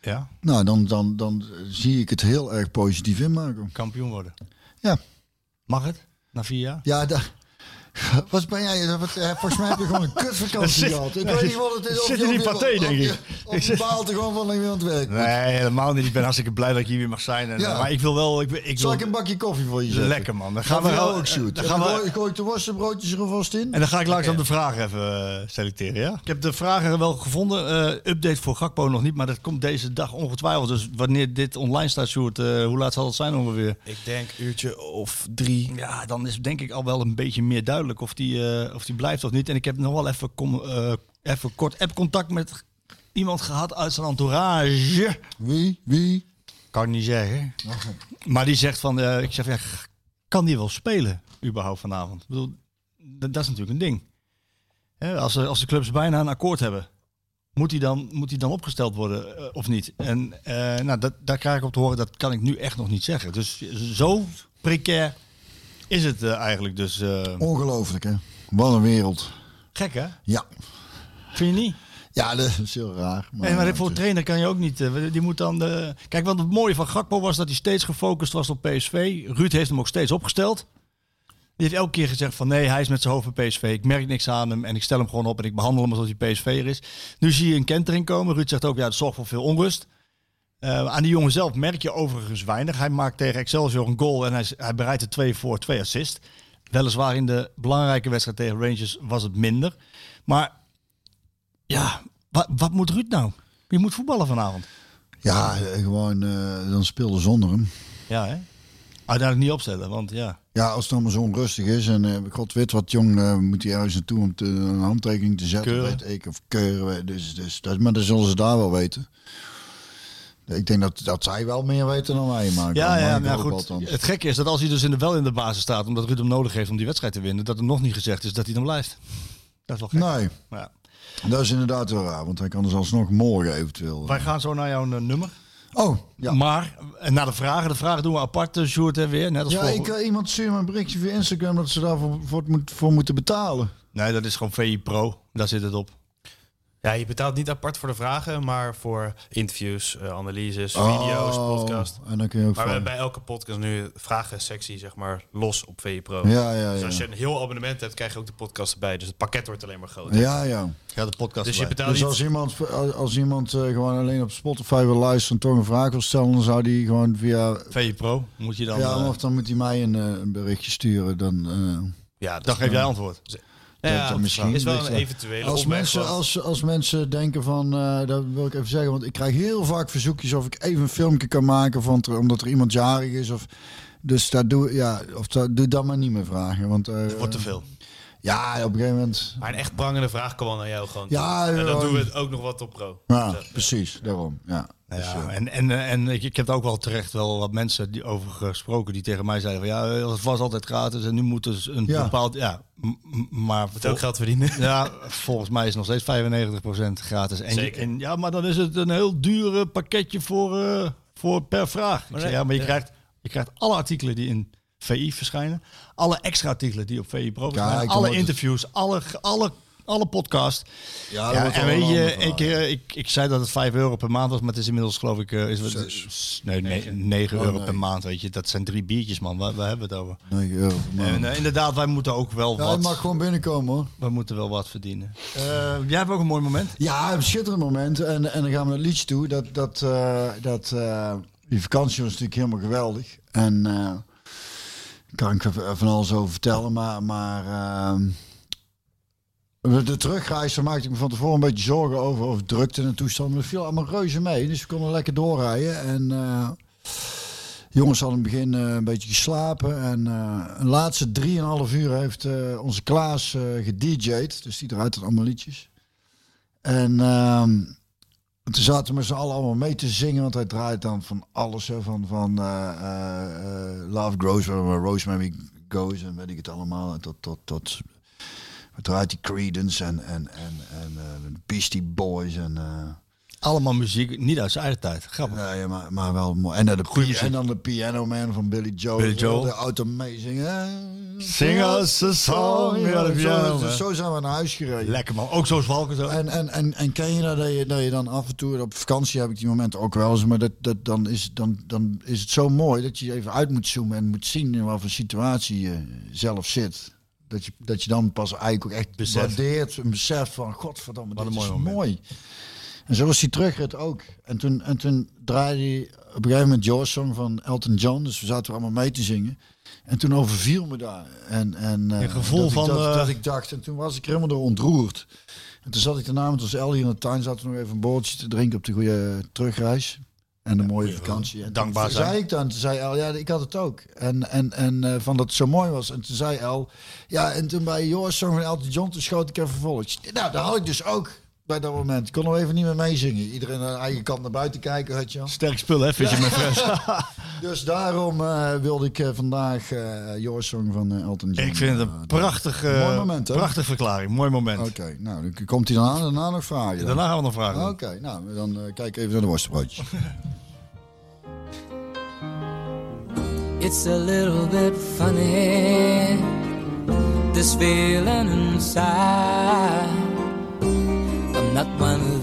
Ja. Nou, dan zie ik het heel erg positief in, Marco. Kampioen worden? Ja. Mag het? Na 4 jaar? Ja, daar... Wat ben jij? Volgens mij heb je gewoon een kutvakantie gehad. Ik weet niet wat het is. Zit in die partij, denk ik. Ik baal er gewoon van iemand weg. Nee, helemaal niet. Ik ben hartstikke blij dat ik hier weer mag zijn. Maar ik wil wel... Zal ik een bakje koffie voor je zetten? Lekker, man. Dan gaan we ook shooten. Dan gooi ik de worstenbroodjes er vast in. En dan ga ik langzaam de vragen even selecteren, ja? Ik heb de vragen wel gevonden. Update voor Gakpo nog niet, maar dat komt deze dag ongetwijfeld. Dus wanneer dit online staat, Sjoerd, hoe laat zal het zijn ongeveer? Ik denk uurtje of 3. Ja, dan is denk ik al wel een beetje meer duidelijk. Of die blijft of niet. En ik heb nog wel even kort app-contact met iemand gehad uit zijn entourage. Wie? Kan niet zeggen. Okay. Maar die zegt van, ik zeg, kan die wel spelen überhaupt vanavond? Ik bedoel, dat is natuurlijk een ding. Hè, als de clubs bijna een akkoord hebben, moet die dan opgesteld worden of niet? En daar krijg ik op te horen, dat kan ik nu echt nog niet zeggen. Dus zo precair... Is het eigenlijk dus... Ongelooflijk, hè? Wat een wereld. Gek, hè? Ja. Vind je niet? Ja, dat is heel raar. Maar voor een trainer kan je ook niet... die moet dan... Kijk, want het mooie van Gakpo was dat hij steeds gefocust was op PSV. Ruud heeft hem ook steeds opgesteld. Die heeft elke keer gezegd van... Nee, hij is met zijn hoofd bij PSV. Ik merk niks aan hem en ik stel hem gewoon op... en ik behandel hem alsof hij PSV'er is. Nu zie je een kentering komen. Ruud zegt ook, dat zorgt voor veel onrust. Aan die jongen zelf merk je overigens weinig. Hij maakt tegen Excelsior een goal en hij bereidt er 2 voor, 2 assist. Weliswaar in de belangrijke wedstrijd tegen Rangers was het minder. Maar ja, wat moet Ruud nou? Wie moet voetballen vanavond? Ja, gewoon dan speelden zonder hem. Ja, hè? Uiteindelijk niet opstellen, want ja. Ja, als het allemaal zo onrustig is en god weet wat jong, moet hij ergens naartoe om een handtekening te zetten. Keuren. Weet ik, of keuren, maar dan zullen ze daar wel weten. Ik denk dat zij wel meer weten dan wij. Maar maar goed. Het gekke is dat als hij dus wel in de basis staat... omdat Ruud hem nodig heeft om die wedstrijd te winnen... dat er nog niet gezegd is dat hij dan blijft. Dat is wel gek. Nee, ja. Dat is inderdaad wel raar. Want hij kan dus alsnog morgen eventueel... Wij gaan zo naar jouw nummer. Oh, ja. Maar naar de vragen. De vragen doen we apart, Sjoerd, weer. Net als iemand stuurde me een berichtje via Instagram... dat ze daarvoor moeten betalen. Nee, dat is gewoon VI Pro. Daar zit het op. Ja, je betaalt niet apart voor de vragen, maar voor interviews, analyses, video's, podcast. En dan kun je ook maar we hebben bij elke podcast nu vragen-sectie, zeg maar, los op VI Pro. Ja. Dus als je een heel abonnement hebt, krijg je ook de podcast erbij. Dus het pakket wordt alleen maar groter. Ja, de podcast dus erbij. Je dus als iemand gewoon alleen op Spotify wil luisteren en toch een vraag wil stellen, dan zou die gewoon via VI Pro, moet je dan... Ja, of dan moet hij mij een berichtje sturen, dan... Dan geef jij antwoord. Ja, misschien is wel een eventuele als mensen denken van, dat wil ik even zeggen, want ik krijg heel vaak verzoekjes of ik even een filmpje kan maken van omdat er iemand jarig is of dus daar doe dat maar niet meer vragen, want het wordt te veel. Ja, op een gegeven moment. Maar een echt prangende vraag kan wel naar jou gewoon. Ja, en dan doen we het ook nog wat op pro. Ja, precies, daarom. Ja. En ik heb ook wel terecht wel wat mensen die over gesproken die tegen mij zeiden van het was altijd gratis en nu moeten ze een bepaald maar het ook geld verdienen. Ja, volgens mij is nog steeds 95% gratis. En zeker. Maar dan is het een heel dure pakketje voor per vraag. Maar je krijgt alle artikelen die in VI verschijnen, alle extra artikelen die op VI Pro verschijnen, alle interviews, alle podcasts. Ik zei dat het €5 per maand was, maar het is inmiddels geloof ik... €9 per maand, weet je. Dat zijn 3 biertjes, man. Waar hebben we het over? €9 per maand. En inderdaad, wij moeten ook wel wat... Het mag gewoon binnenkomen, hoor. We moeten wel wat verdienen. Jij hebt ook een mooi moment. Ja, een schitterend moment. En dan gaan we naar het liedje toe. Die vakantie was natuurlijk helemaal geweldig. En... kan ik van alles over vertellen, maar de terugreis, daar maakte ik me van tevoren een beetje zorgen over, of drukte en toestand. Maar er viel allemaal reuze mee, dus we konden lekker doorrijden. En jongens hadden in het begin een beetje geslapen. En de laatste 3,5 uur heeft onze Klaas gedj'd, dus die draait dan allemaal liedjes. En toen zaten we met z'n allen allemaal mee te zingen, want hij draait dan van alles, hè, van Love Grows, Where Rosemary Goes en weet ik het allemaal. Tot draait die Creedence en Beastie Boys en... Allemaal muziek, niet uit zijn eigen tijd, grappig. Nee, maar wel mooi. En dan de Piano Man van Billy Joel. De auto meezingen. Sing us a song. Zo zijn we naar huis gereden. Lekker man, ook zo zwalken zo. En ken je dat je dan af en toe, op vakantie heb ik die momenten ook wel eens, maar dan is het zo mooi dat je even uit moet zoomen en moet zien in wat voor situatie je zelf zit. Dat je dan pas eigenlijk ook echt waardeert, een besef van godverdomme, wat dit is mooi. En zo was hij terugrit ook. En toen draaide hij op een gegeven moment Your Song van Elton John. Dus we zaten er allemaal mee te zingen. En toen overviel me daar. Het gevoel dat ik dacht. En toen was ik er helemaal door ontroerd. En toen zat ik daarna met ons Ellie in de tuin. Zaten we nog even een borreltje te drinken op de goede terugreis. En een mooie vakantie. En dankbaar toen zijn. Toen zei El, ik had het ook. En van dat het zo mooi was. En toen zei El, en toen bij Your Song van Elton John, toen schoot ik even volgens. Nou, dat had ik dus ook. Bij dat moment. Ik kon nog even niet meer meezingen. Iedereen aan de eigen kant naar buiten kijken, had je al. Sterk spul, hè, vind je, mijn vriend. Dus daarom wilde ik vandaag Your Song van Elton John. Ik vind het een prachtige verklaring. Mooi moment. Oké, nou, dan komt hij dan aan en daarna nog vragen. Dan. Daarna gaan we nog vragen. Oké, nou, dan kijk even naar de worstenbroodjes. It's a little bit funny, this feeling inside. Not one of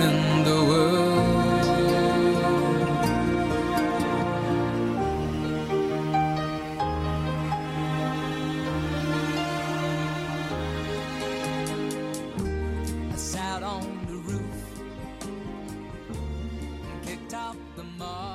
in the world. I sat on the roof and kicked out the mob.